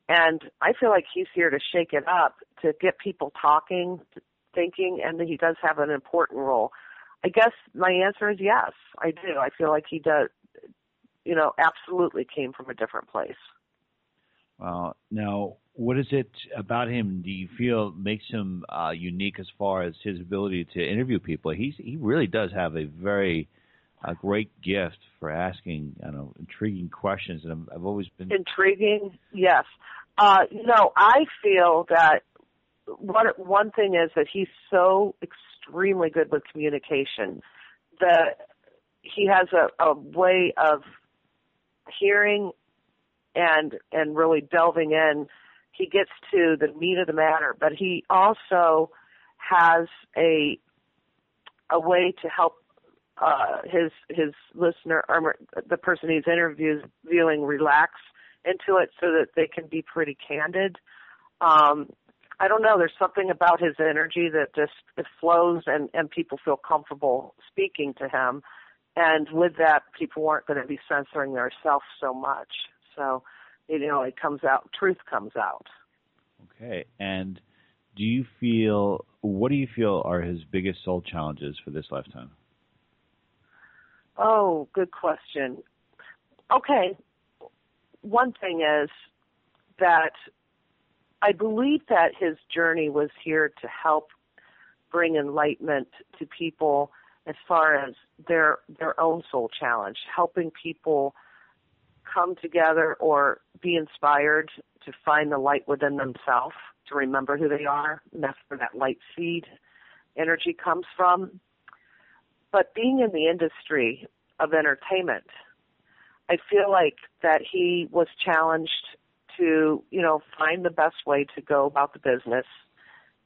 And I feel like he's here to shake it up, to get people talking, thinking, and he does have an important role. I guess my answer is yes, I do. I feel like he does, you know, absolutely came from a different place. Well, now, what is it about him do you feel makes him unique as far as his ability to interview people? He really does have a great gift for asking, you know, intriguing questions, and I've always been intriguing. Yes, no, I feel that one thing is that he's so extremely good with communication that he has a way of hearing and really delving in. He gets to the meat of the matter, but he also has a way to help his listener, or the person he's interviewing, relax into it so that they can be pretty candid. I don't know. There's something about his energy that just it flows, and people feel comfortable speaking to him. And with that, people aren't going to be censoring themselves so much. So, you know, it comes out. Truth comes out. Okay, and what do you feel are his biggest soul challenges for this lifetime? Oh, good question. Okay. One thing is that I believe that his journey was here to help bring enlightenment to people as far as their own soul challenge, helping people come together or be inspired to find the light within themselves, to remember who they are, and that's where that light seed energy comes from. But being in the industry of entertainment, I feel like that he was challenged to, you know, find the best way to go about the business.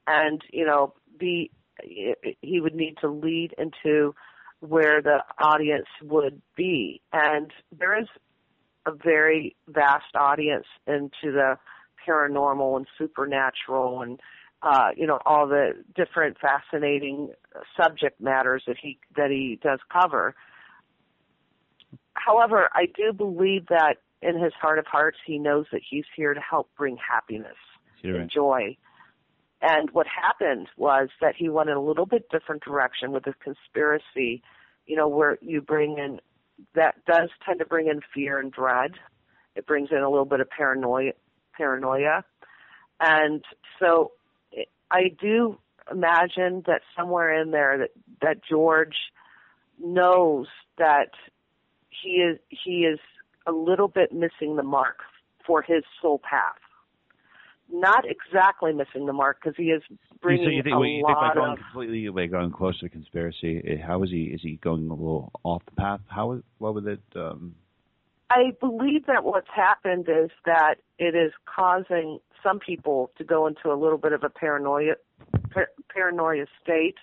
And, you know, he would need to lead into where the audience would be. And there is a very vast audience into the paranormal and supernatural and you know, all the different fascinating subject matters that he does cover. However, I do believe that in his heart of hearts, he knows that he's here to help bring happiness and joy. And what happened was that he went in a little bit different direction with his conspiracy, you know, where you bring in, that does tend to bring in fear and dread. It brings in a little bit of paranoia. And so I do imagine that somewhere in there that George knows that he is a little bit missing the mark for his soul path. Not exactly missing the mark because he is bringing by going close to the conspiracy, how is he? Is he going a little off the path? What was it? I believe that what's happened is that it is causing some people to go into a little bit of a paranoia state,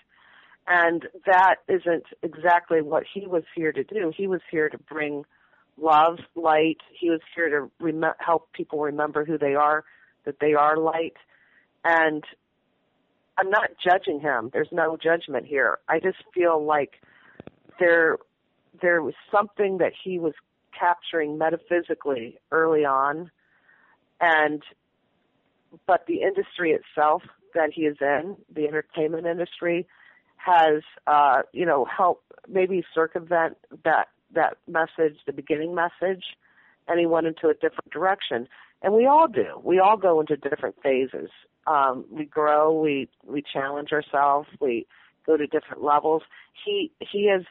and that isn't exactly what he was here to do. He was here to bring love, light. He was here to help people remember who they are, that they are light. And I'm not judging him. There's no judgment here. I just feel like there was something that he was capturing metaphysically early on, but the industry itself that he is in, the entertainment industry, has helped maybe circumvent that message, the beginning message, and he went into a different direction. And we all do. We all go into different phases. We grow. We challenge ourselves. We go to different levels. He has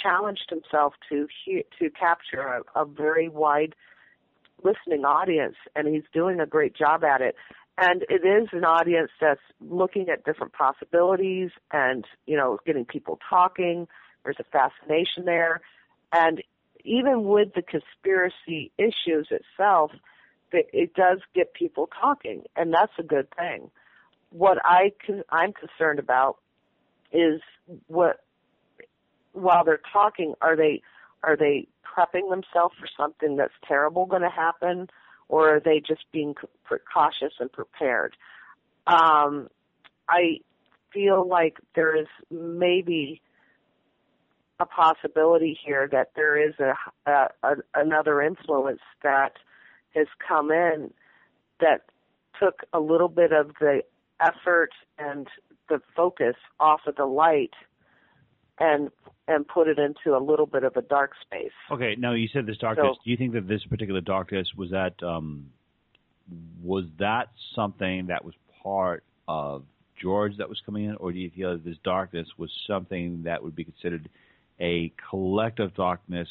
challenged himself to capture a very wide listening audience, and he's doing a great job at it. And it is an audience that's looking at different possibilities, and getting people talking. There's a fascination there, and even with the conspiracy issues itself, it does get people talking, and that's a good thing. What I'm concerned about is while they're talking, are they prepping themselves for something that's terrible going to happen, or are they just being cautious and prepared? I feel like there is maybe a possibility here that there is another influence that has come in that took a little bit of the effort and the focus off of the light and put it into a little bit of a dark space. Okay, now you said this darkness. Do you think that this particular darkness was that something that was part of George that was coming in, or do you feel that this darkness was something that would be considered a collective darkness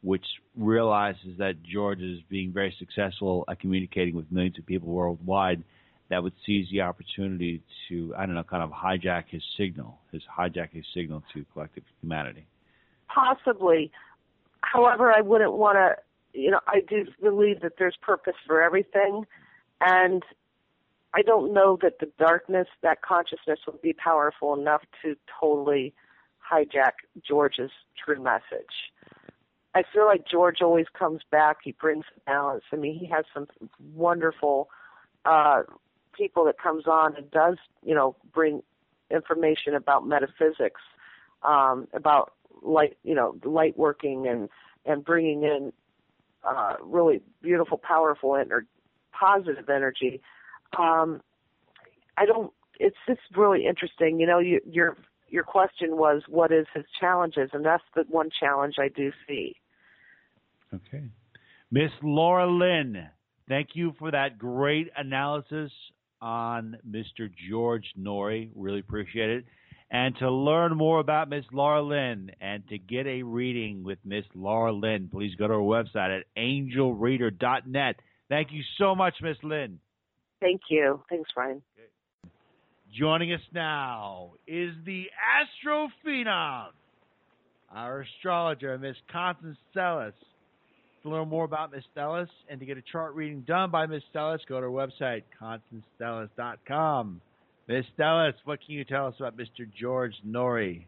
which realizes that George is being very successful at communicating with millions of people worldwide that would seize the opportunity to, hijack his signal, to collective humanity? Possibly. However, I wouldn't want to, I do believe that there's purpose for everything, and I don't know that the darkness, that consciousness, would be powerful enough to totally hijack George's true message. I feel like George always comes back. He brings balance. I mean, he has some wonderful people that comes on and does, bring information about metaphysics, about light, light working and bringing in really beautiful, powerful, positive energy. It's just really interesting. Your question was, what is his challenges? And that's the one challenge I do see. Okay. Miss Laura Lynn, thank you for that great analysis on Mr. George Noory. Really appreciate it. And to learn more about Miss Laura Lynn and to get a reading with Miss Laura Lynn, please go to her website at angelreader.net. Thank you so much, Miss Lynn. Thank you. Thanks, Ryan. Okay. Joining us now is the astrophenom, our astrologer, Miss Constance Stellas. To learn more about Miss Stellas and to get a chart reading done by Miss Stellas, go to her website, ConstanceStellas.com. Miss Stellas, what can you tell us about Mr. George Noory?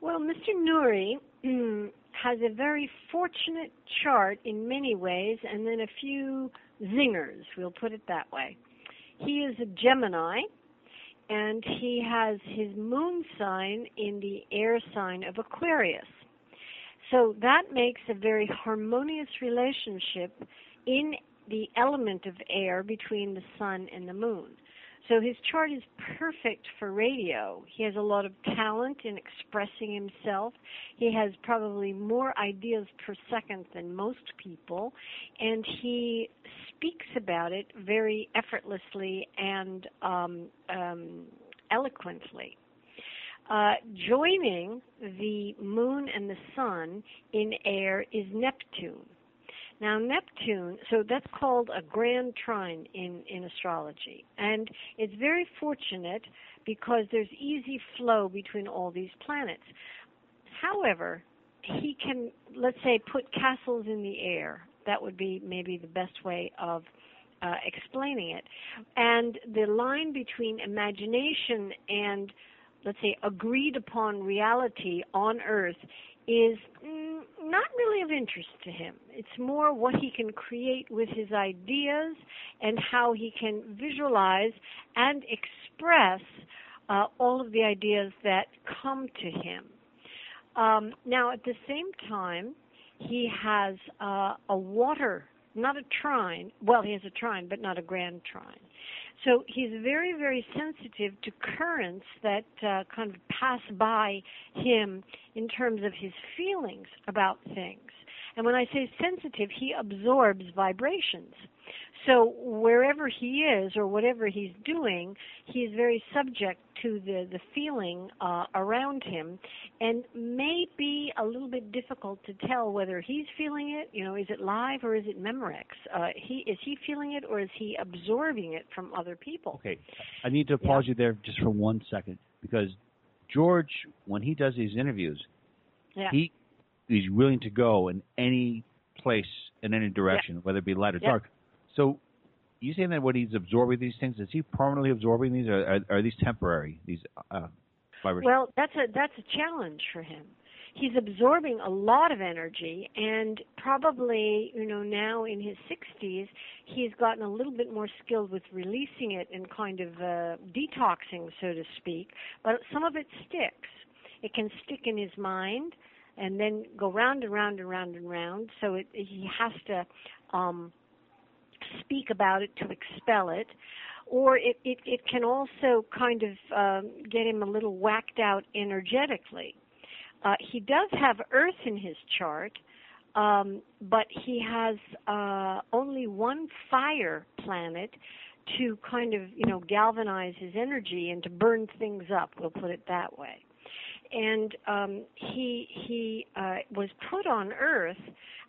Well, Mr. Noory has a very fortunate chart in many ways, and then a few zingers, we'll put it that way. He is a Gemini, and he has his moon sign in the air sign of Aquarius. So that makes a very harmonious relationship in the element of air between the sun and the moon. So his chart is perfect for radio. He has a lot of talent in expressing himself. He has probably more ideas per second than most people, and he speaks about it very effortlessly and eloquently. Joining the moon and the sun in air is Neptune. Now, Neptune, so that's called a grand trine in astrology. And it's very fortunate because there's easy flow between all these planets. However, he can, let's say, put castles in the air. That would be maybe the best way of explaining it. And the line between imagination and, let's say, agreed upon reality on Earth is not really of interest to him. It's more what he can create with his ideas and how he can visualize and express all of the ideas that come to him. Now, at the same time, he has a water, not a trine. Well, he has a trine, but not a grand trine. So he's very, very sensitive to currents that kind of pass by him in terms of his feelings about things. And when I say sensitive, he absorbs vibrations. So wherever he is or whatever he's doing, he's very subject to the feeling around him, and may be a little bit difficult to tell whether he's feeling it. You know, is it live or is it Memorex? Is he feeling it or is he absorbing it from other people? Okay, I need to pause you there just for 1 second, because George, when he does these interviews, he's willing to go in any place, in any direction, whether it be light or dark. So you saying that when he's absorbing these things, is he permanently absorbing these, or are these temporary, these vibrations? Well, that's a challenge for him. He's absorbing a lot of energy, and probably, you know, now in his 60s, he's gotten a little bit more skilled with releasing it and kind of detoxing, so to speak. But some of it sticks. It can stick in his mind and then go round and round and round and round. So he has to speak about it to expel it, or it can also kind of get him a little whacked out energetically. He does have Earth in his chart, but he has only one fire planet to kind of, you know, galvanize his energy and to burn things up, we'll put it that way. And he was put on Earth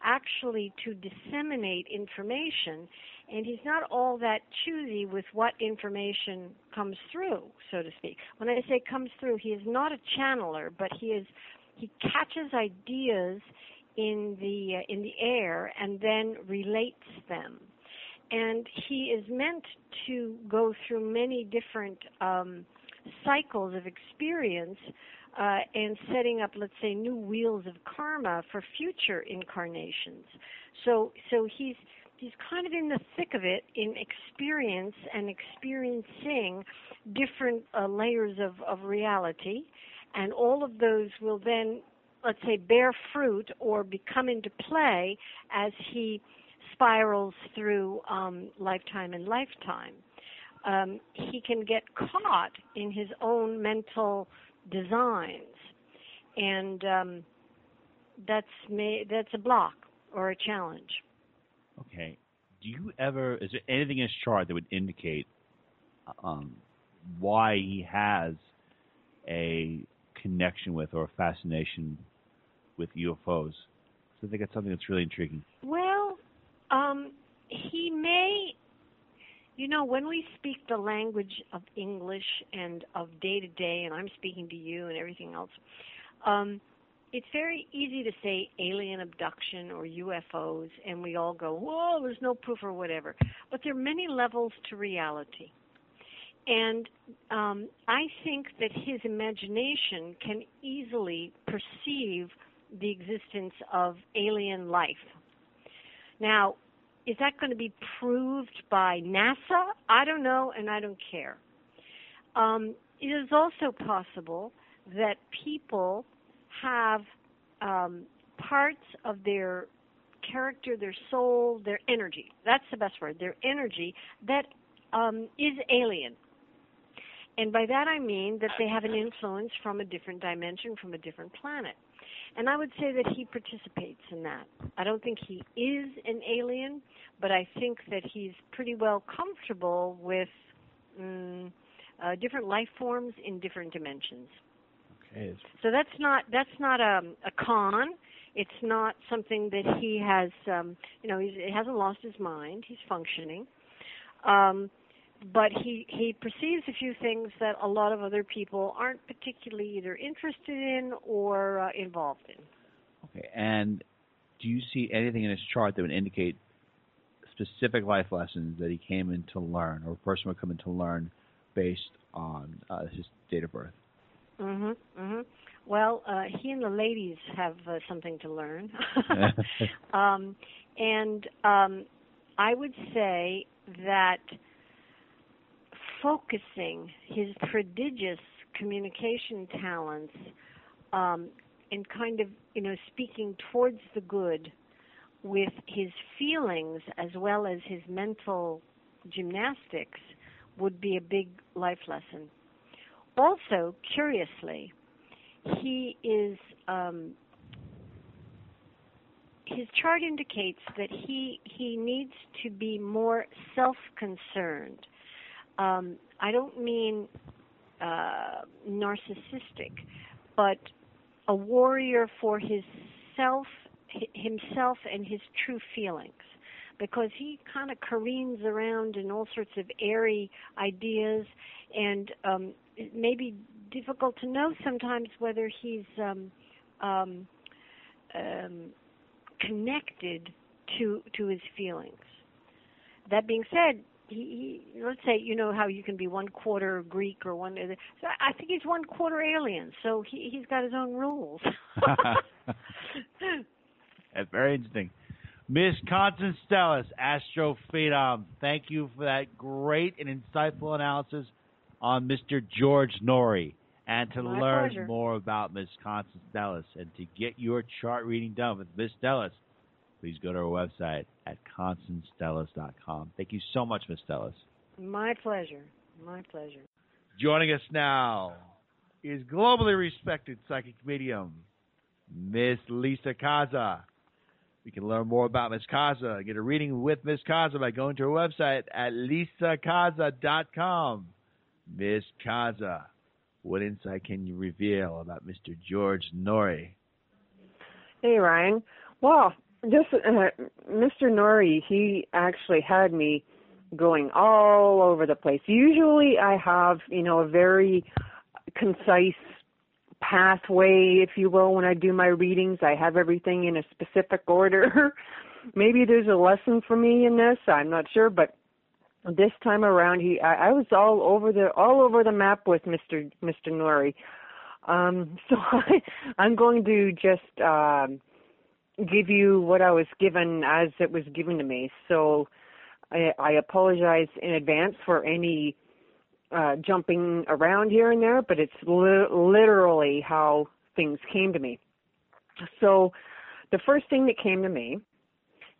actually to disseminate information, and he's not all that choosy with what information comes through, so to speak. When I say comes through, he is not a channeler, but he catches ideas in the air and then relates them. And he is meant to go through many different cycles of experience, and setting up, let's say, new wheels of karma for future incarnations. So he's kind of in the thick of it, in experience and experiencing different layers of reality, and all of those will then, let's say, bear fruit or become into play as he spirals through lifetime and lifetime. He can get caught in his own mental designs, and that's a block or a challenge. Okay. Do you ever? Is there anything in his chart that would indicate why he has a connection with or a fascination with UFOs? So I think that's something that's really intriguing. Well, he may. You know, when we speak the language of English and of day-to-day, and I'm speaking to you and everything else, it's very easy to say alien abduction or UFOs, and we all go, whoa, there's no proof or whatever. But there are many levels to reality. And I think that his imagination can easily perceive the existence of alien life. Now, is that going to be proved by NASA? I don't know, and I don't care. It is also possible that people have parts of their character, their soul, their energy. That's the best word, their energy, that is alien. And by that I mean that they have an influence from a different dimension, from a different planet. And I would say that he participates in that. I don't think he is an alien, but I think that he's pretty well comfortable with different life forms in different dimensions. Okay. So that's not a con. It's not something that he has, he hasn't lost his mind. He's functioning. But he perceives a few things that a lot of other people aren't particularly either interested in or involved in. Okay, and do you see anything in his chart that would indicate specific life lessons that he came in to learn, or a person would come in to learn based on his date of birth? Mm-hmm, mm-hmm. Well, he and the ladies have something to learn. I would say that focusing his prodigious communication talents and kind of, speaking towards the good with his feelings as well as his mental gymnastics would be a big life lesson. Also, curiously, he is, his chart indicates that he needs to be more self-concerned. I don't mean narcissistic, but a warrior for himself and his true feelings, because he kind of careens around in all sorts of airy ideas, and it may be difficult to know sometimes whether he's connected to his feelings. That being said, He let's say, how you can be one quarter Greek or one. So I think he's one quarter alien, so he's got his own rules. That's very interesting. Miss Constance Stellas, astrophenom, thank you for that great and insightful analysis on Mr. George Noory. And to learn pleasure. More about Miss Constance Stellas and to get your chart reading done with Miss Stellas, please go to our website at ConstanceStellas.com. Thank you so much, Ms. Stellas. My pleasure. My pleasure. Joining us now is globally respected psychic medium, Ms. Lisa Caza. You can learn more about Ms. Caza. Get a reading with Ms. Caza by going to her website at lisacaza.com. Ms. Caza, what insight can you reveal about Mr. George Noory? Hey, Ryan. Well, Mr. Noory, he actually had me going all over the place. Usually I have, a very concise pathway, if you will, when I do my readings. I have everything in a specific order. Maybe there's a lesson for me in this. I'm not sure, but this time around, I was all over the map with Mr. Noory. I'm going to just give you what I was given as it was given to me. So I apologize in advance for any jumping around here and there, but it's literally how things came to me. So the first thing that came to me,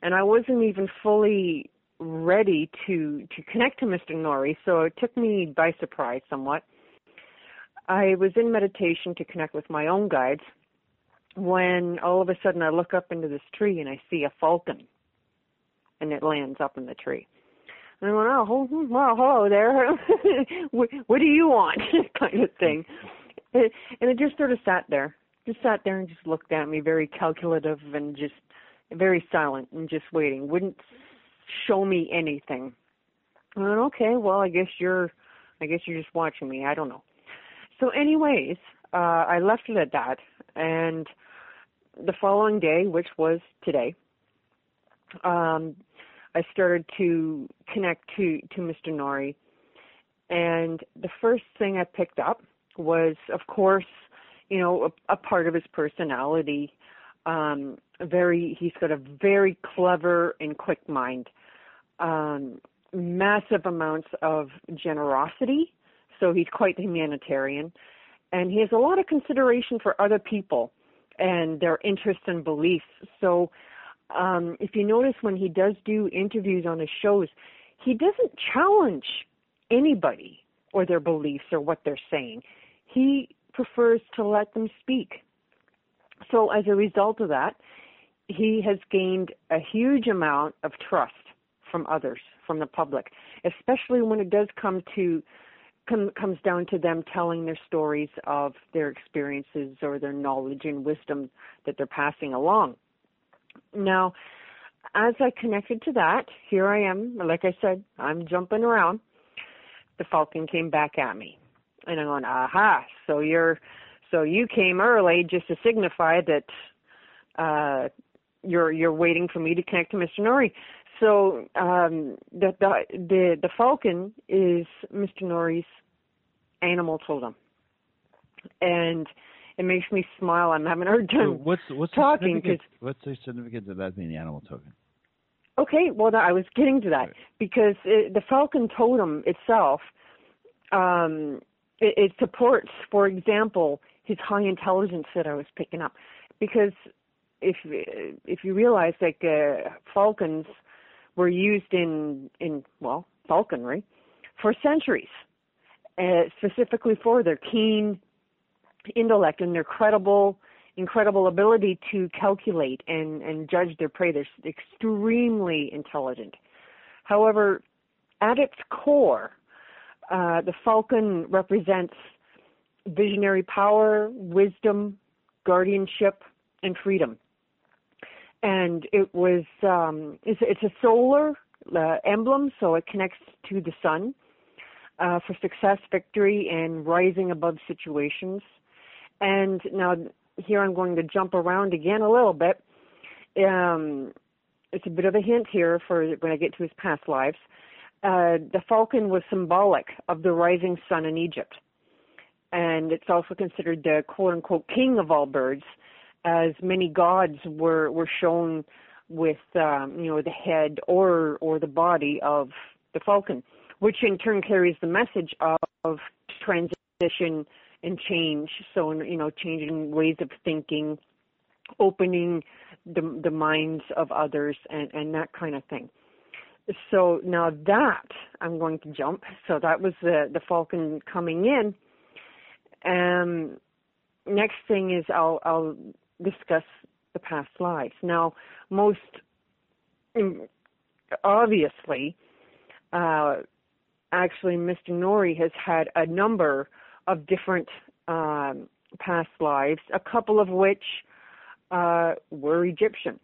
and I wasn't even fully ready to connect to Mr. Noory, so it took me by surprise somewhat. I was in meditation to connect with my own guides, when all of a sudden I look up into this tree and I see a falcon, and it lands up in the tree. And I went, oh, well, hello there. What do you want? kind of thing. And it just sort of sat there and just looked at me, very calculative and just very silent and just waiting. Wouldn't show me anything. I went, okay, well, I guess you're just watching me. I don't know. So anyways, I left it at that. And the following day, which was today, I started to connect to Mr. Noory. And the first thing I picked up was, of course, a part of his personality. He's got a very clever and quick mind. Massive amounts of generosity, so he's quite humanitarian. And he has a lot of consideration for other people, and their interests and beliefs. So if you notice, when he does do interviews on his shows, he doesn't challenge anybody or their beliefs or what they're saying. He prefers to let them speak. So as a result of that, he has gained a huge amount of trust from others, from the public, especially when it does comes down to them telling their stories of their experiences or their knowledge and wisdom that they're passing along. Now, as I connected to that, here I am. Like I said, I'm jumping around. The falcon came back at me, and I'm going, aha, so you came early just to signify that you're waiting for me to connect to Mr. Noory. So the falcon is Mr. Noory's animal totem, and it makes me smile. I'm having a hard time talking. What's the significance of that being the animal totem? Okay, well, I was getting to that, right. Because the falcon totem itself, it supports, for example, his high intelligence that I was picking up. Because if you realize, like, falcons were used in falconry for centuries, specifically for their keen intellect and their incredible ability to calculate and judge their prey. They're extremely intelligent. However, at its core, the falcon represents visionary power, wisdom, guardianship, and freedom. And it was it's a solar emblem, so it connects to the sun for success, victory, and rising above situations. And now, here I'm going to jump around again a little bit. It's a bit of a hint here for when I get to his past lives. The falcon was symbolic of the rising sun in Egypt. And it's also considered the quote-unquote king of all birds, as many gods were shown with, the head or the body of the falcon, which in turn carries the message of transition and change. So, changing ways of thinking, opening the minds of others, and that kind of thing. So now that I'm going to jump. So that was the falcon coming in. Next thing is I'll discuss the past lives. Now, most obviously, actually, Mr. Noory has had a number of different past lives, a couple of which were Egyptian.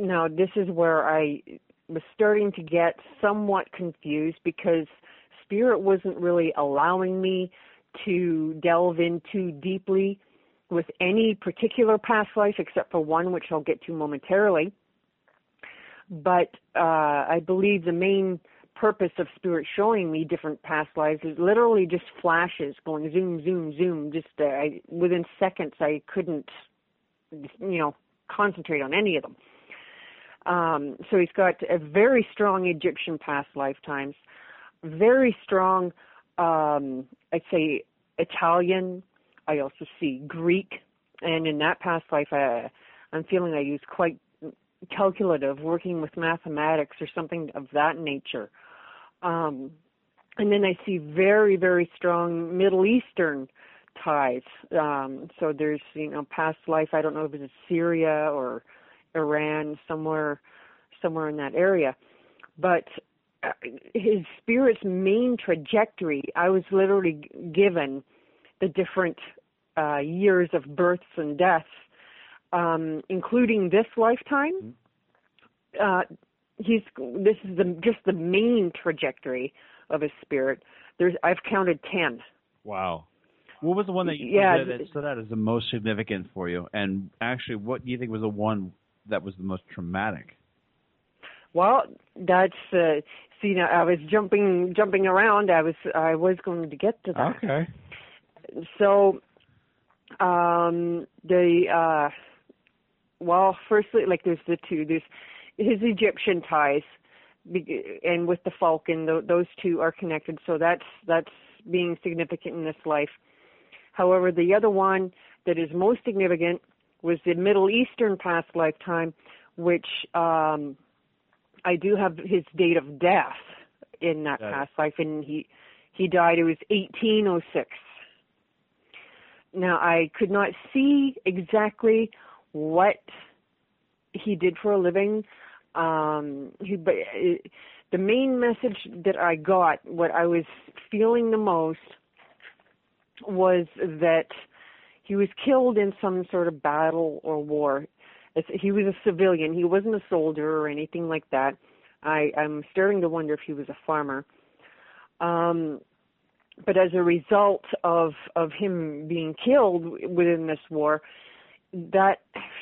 Now, this is where I was starting to get somewhat confused because Spirit wasn't really allowing me to delve in too deeply with any particular past life except for one, which I'll get to momentarily. But I believe the main purpose of Spirit showing me different past lives is literally just flashes going zoom, zoom, zoom. Just within seconds, I couldn't, concentrate on any of them. So he's got a very strong Egyptian past lifetimes, very strong, I'd say, Italian. I also see Greek. And in that past life, I'm feeling I used quite calculative, working with mathematics or something of that nature. And then I see very, very strong Middle Eastern ties. So there's, past life, I don't know if it's Syria or Iran, somewhere in that area. But his Spirit's main trajectory, I was literally given the different years of births and deaths, including this lifetime. This is just the main trajectory of his Spirit. I've counted 10. Wow. What was the one that that stood out as the most significant for you? And actually, what do you think was the one that was the most traumatic? Well, that's I was jumping around. I was going to get to that. Okay. So, firstly, like, there's the two. There's his Egyptian ties, and with the falcon, those two are connected. So that's being significant in this life. However, the other one that is most significant was the Middle Eastern past lifetime, which I do have his date of death in that past life, and he died, it was 1806. Now, I could not see exactly what he did for a living, but the main message that I got, what I was feeling the most, was that he was killed in some sort of battle or war. He was a civilian. He wasn't a soldier or anything like that. I'm starting to wonder if he was a farmer. But as a result of him being killed within this war, that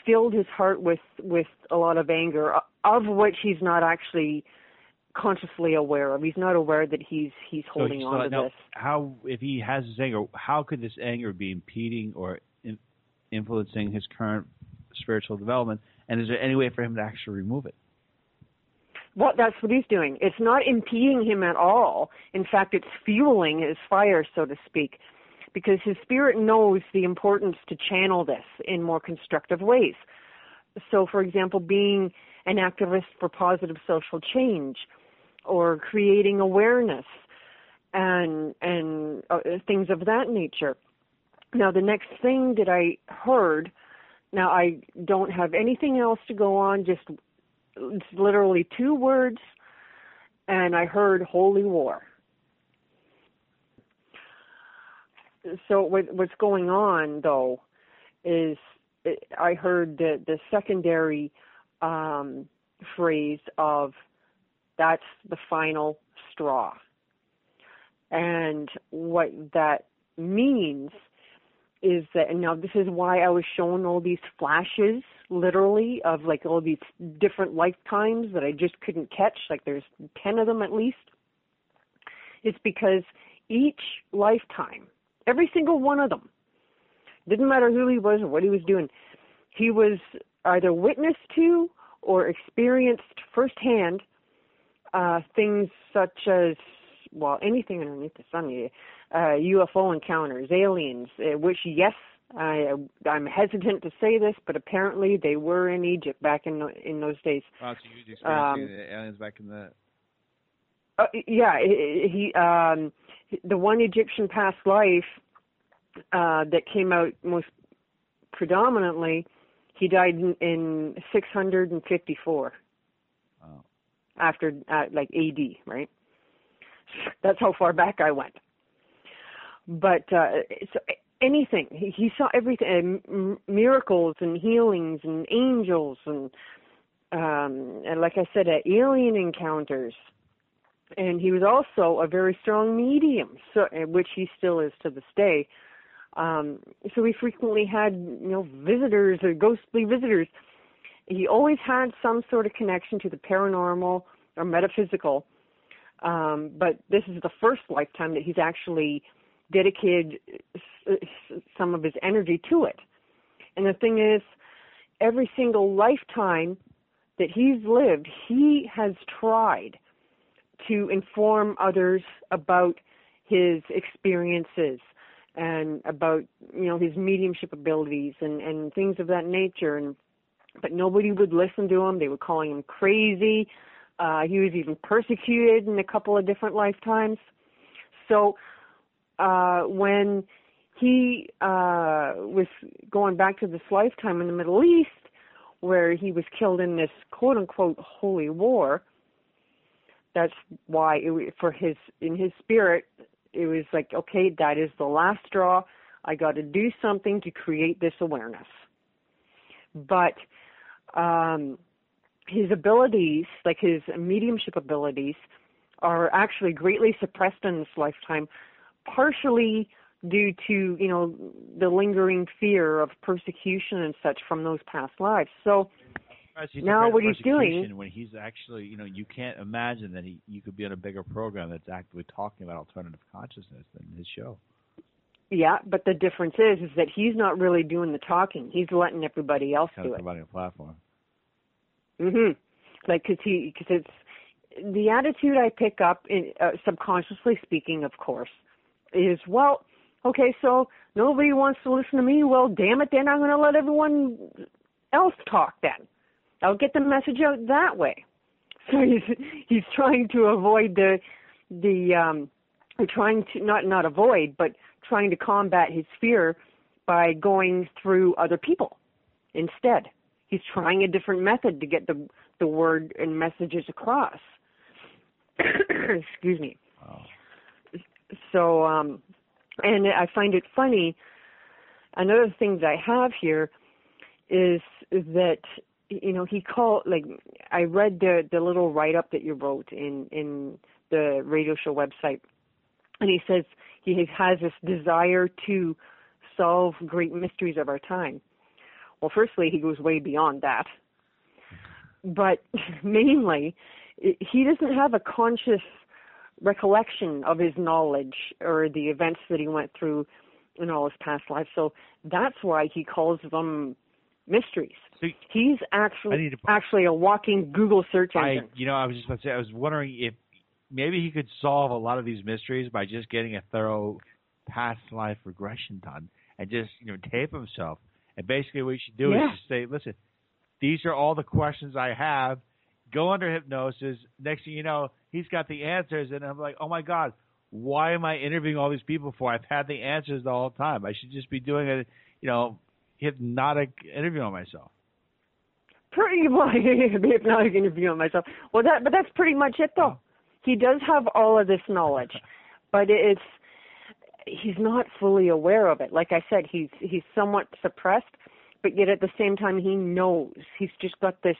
filled his heart with a lot of anger, of which he's not actually consciously aware of. He's not aware that he's holding on to this. How, if he has his anger, how could this anger be impeding or influencing his current spiritual development? And is there any way for him to actually remove it? Well, that's what he's doing. It's not impeding him at all. In fact, it's fueling his fire, so to speak, because his spirit knows the importance to channel this in more constructive ways. So, for example, being an activist for positive social change, or creating awareness and things of that nature. Now, the next thing that I heard, now I don't have anything else to go on, just it's literally two words, and I heard holy war. So what's going on, though, is I heard the secondary phrase of that's the final straw. And what that means is that, and now this is why I was shown all these flashes, literally, of like all these different lifetimes that I just couldn't catch, like there's 10 of them at least. It's because each lifetime, every single one of them, didn't matter who he was or what he was doing, he was either witness to or experienced firsthand things such as, well, anything underneath the sun, UFO encounters, aliens, which, yes, I'm hesitant to say this, but apparently they were in Egypt back in those days. Oh, so you experienced the aliens back in the... yeah, he the one Egyptian past life that came out most predominantly, he died in 654. Wow. After like AD, right? That's how far back I went. But so anything, he saw everything, miracles and healings and angels and like I said, alien encounters. And he was also a very strong medium, so, which he still is to this day. So he frequently had, visitors or ghostly visitors. He always had some sort of connection to the paranormal or metaphysical. But this is the first lifetime that he's actually dedicated some of his energy to it. And the thing is, every single lifetime that he's lived, he has tried to inform others about his experiences and about, his mediumship abilities and things of that nature. But nobody would listen to him. They were calling him crazy. He was even persecuted in a couple of different lifetimes. So when he was going back to this lifetime in the Middle East, where he was killed in this quote-unquote holy war, that's why in his spirit, it was like, okay, that is the last straw. I got to do something to create this awareness. But his abilities, like his mediumship abilities, are actually greatly suppressed in this lifetime, partially due to, the lingering fear of persecution and such from those past lives. So now what he's doing, when he's actually, you can't imagine that you could be on a bigger program that's actively talking about alternative consciousness than his show. Yeah, but the difference is that he's not really doing the talking. He's letting everybody else do it. Providing a platform. Mhm. Like because it's the attitude I pick up in, subconsciously speaking, of course, is, well, Okay, so nobody wants to listen to me. Well, damn it, then I'm going to let everyone else talk then. I'll get the message out that way. So he's trying to avoid trying to combat his fear by going through other people instead. He's trying a different method to get the word and messages across. Excuse me. Wow. So, and I find it funny. Another thing that I have here is that, you know, he called, like, I read the little write-up that you wrote in the radio show website, and he says he has this desire to solve great mysteries of our time. Well, firstly, he goes way beyond that. But mainly, he doesn't have a conscious recollection of his knowledge or the events that he went through in all his past lives. So that's why he calls them mysteries. So he's actually a walking Google search engine. I was just about to say, I was wondering if maybe he could solve a lot of these mysteries by just getting a thorough past life regression done and just, tape himself. And basically what you should do is just say, listen, these are all the questions I have. Go under hypnosis. Next thing you know, he's got the answers. And I'm like, oh, my God, why am I interviewing all these people for? I've had the answers the whole time. I should just be doing a, hypnotic interview on myself. Pretty much a hypnotic interview on myself. Well, but that's pretty much it, though. He does have all of this knowledge, but he's not fully aware of it. Like I said, he's somewhat suppressed, but yet at the same time he knows. He's just got this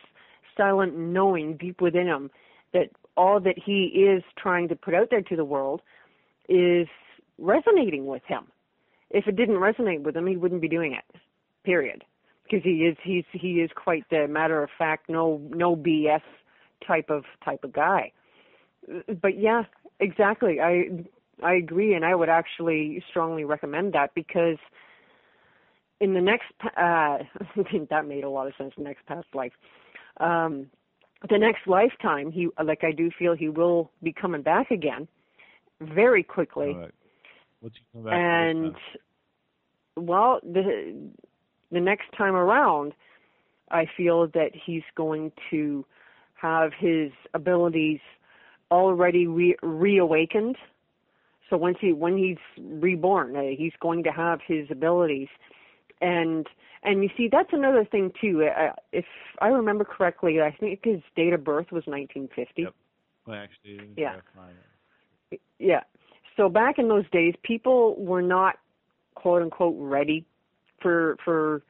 silent knowing deep within him that all that he is trying to put out there to the world is resonating with him. If it didn't resonate with him, he wouldn't be doing it, period. Because he is quite the matter of fact, no BS type of guy. But yeah, exactly. I agree, and I would actually strongly recommend that, because in the next that made a lot of sense. The next lifetime, he, like, I do feel he will be coming back again very quickly. All right. What's he coming back the next time around, I feel that he's going to have his abilities already reawakened. So when he's reborn, he's going to have his abilities, and you see, that's another thing too. If I remember correctly, I think his date of birth was 1950. Yep. Well, actually, yeah. So back in those days, people were not quote unquote ready for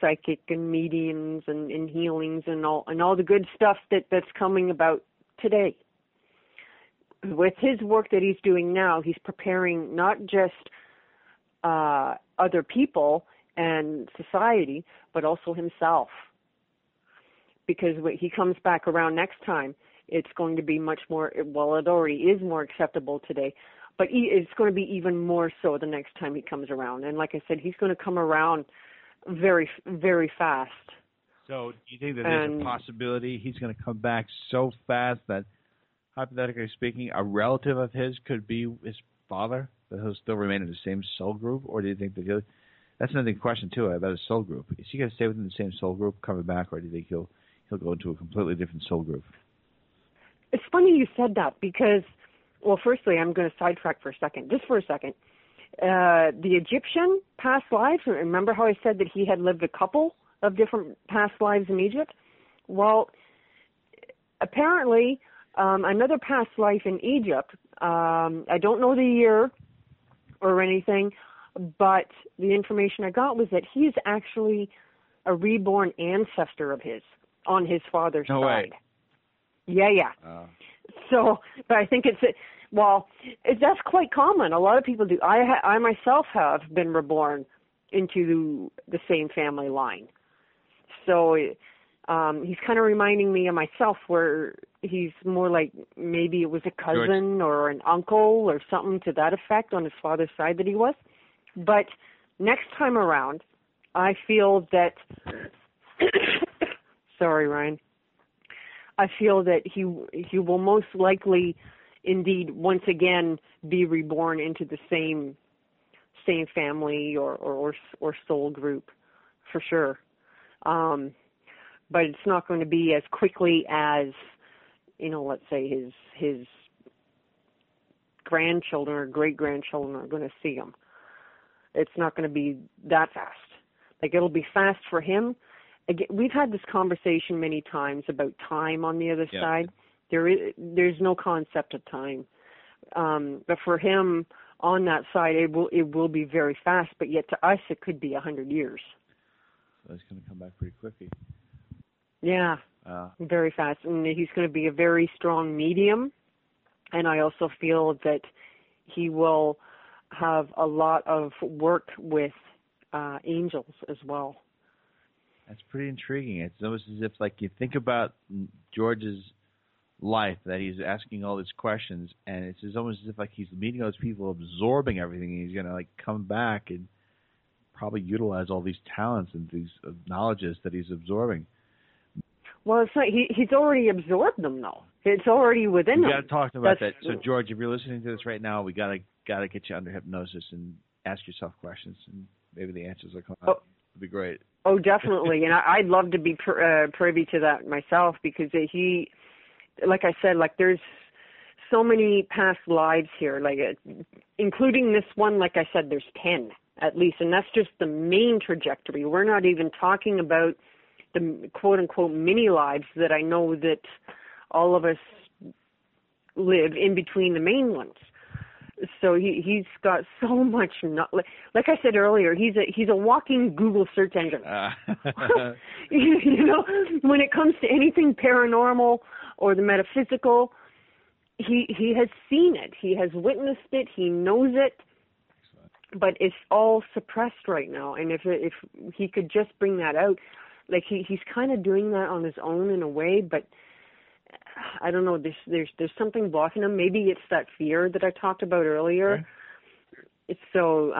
psychic and mediums and healings and all the good stuff that's coming about today. With his work that he's doing now, he's preparing not just other people and society, but also himself. Because when he comes back around next time, it's going to be much more, well, it already is more acceptable today, but it's going to be even more so the next time he comes around. And like I said, he's going to come around very, very fast. So do you think that there's a possibility he's going to come back so fast that, hypothetically speaking, a relative of his could be his father, but he'll still remain in the same soul group? Or do you think that's another question too about his soul group? Is he going to stay within the same soul group coming back, or do you think he'll go into a completely different soul group? It's funny you said that, because, well, firstly, I'm going to sidetrack for a second, just for a second. The Egyptian past lives, remember how I said that he had lived a couple of different past lives in Egypt? Well, apparently, another past life in Egypt, I don't know the year or anything, but the information I got was that he's actually a reborn ancestor of his on his father's side. No way. Yeah. So, but I think that's quite common. A lot of people do. I myself have been reborn into the same family line. So he's kind of reminding me of myself, where he's more like maybe it was a cousin or an uncle or something to that effect on his father's side that he was. But next time around, I feel that sorry, Ryan. I feel that he will most likely indeed once again be reborn into the same same family or soul group, for sure. But it's not going to be as quickly as, you know, let's say his grandchildren or great-grandchildren are going to see him. It's not going to be that fast. Like, it'll be fast for him. Again, we've had this conversation many times about time on the other side. There's no concept of time. But for him, on that side, it will be very fast, but yet to us, it could be 100 years. So he's going to come back pretty quickly. Yeah, very fast. And he's going to be a very strong medium. And I also feel that he will have a lot of work with angels as well. That's pretty intriguing. It's almost as if, like, you think about George's life, that he's asking all these questions, and it's almost as if, like, he's meeting all these people, absorbing everything, and he's going to, like, come back and probably utilize all these talents and these knowledges that he's absorbing. Well, it's not, he's already absorbed them, though. It's already within him. We've got to talk about that. So, George, if you're listening to this right now, we got to get you under hypnosis and ask yourself questions, and maybe the answers will come out. It'd be great. Oh, definitely. And I'd love to be privy to that myself, because he, like I said, like, there's so many past lives here, like, including this one, like I said, there's 10 at least. And that's just the main trajectory. We're not even talking about the quote unquote mini lives that I know that all of us live in between the main ones. So he's got so much, like I said earlier, he's a walking Google search engine. You know, when it comes to anything paranormal or the metaphysical, he has seen it, he has witnessed it, he knows it. Excellent. But it's all suppressed right now, and if he could just bring that out, like he's kind of doing that on his own in a way, but I don't know, there's something blocking him. Maybe it's that fear that I talked about earlier. Okay. It's so,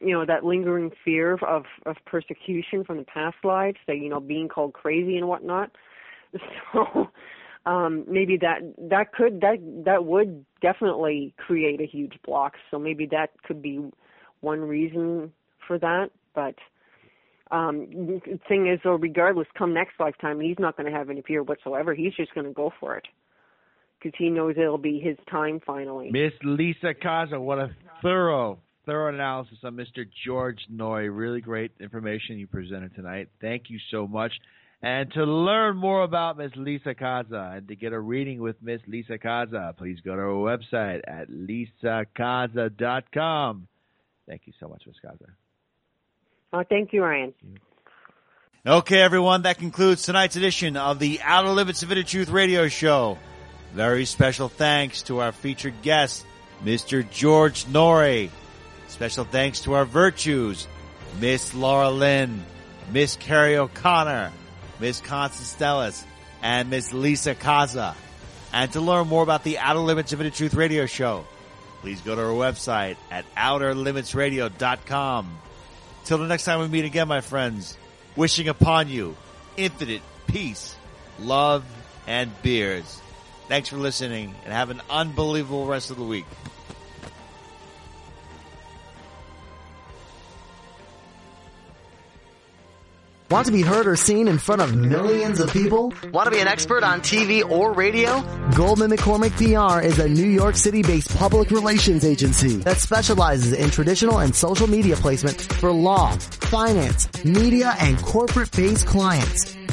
you know, that lingering fear of persecution from the past lives, so, you know, being called crazy and whatnot. So maybe that would definitely create a huge block. So maybe that could be one reason for that. But thing is, though, regardless, come next lifetime, he's not going to have any fear whatsoever. He's just going to go for it, because he knows it'll be his time finally. Miss Lisa Caza, what a thorough analysis on Mr. George Noory. Really great information you presented tonight. Thank you so much. And to learn more about Miss Lisa Caza and to get a reading with Miss Lisa Caza, please go to our website at lisacaza.com. Thank you so much, Miss Caza. Oh, thank you, Ryan. Okay, everyone, that concludes tonight's edition of the Outer Limits of Inner Truth radio show. Very special thanks to our featured guest, Mr. George Noory. Special thanks to our virtues, Miss Laura Lynn, Miss Carrie O'Connor, Miss Constance Stellas, and Miss Lisa Caza. And to learn more about the Outer Limits of Inner Truth radio show, please go to our website at outerlimitsradio.com. Till the next time we meet again, my friends, wishing upon you infinite peace, love, and beers. Thanks for listening, and have an unbelievable rest of the week. Want to be heard or seen in front of millions of people? Want to be an expert on TV or radio? Goldman McCormick PR is a New York City-based public relations agency that specializes in traditional and social media placement for law, finance, media, and corporate-based clients.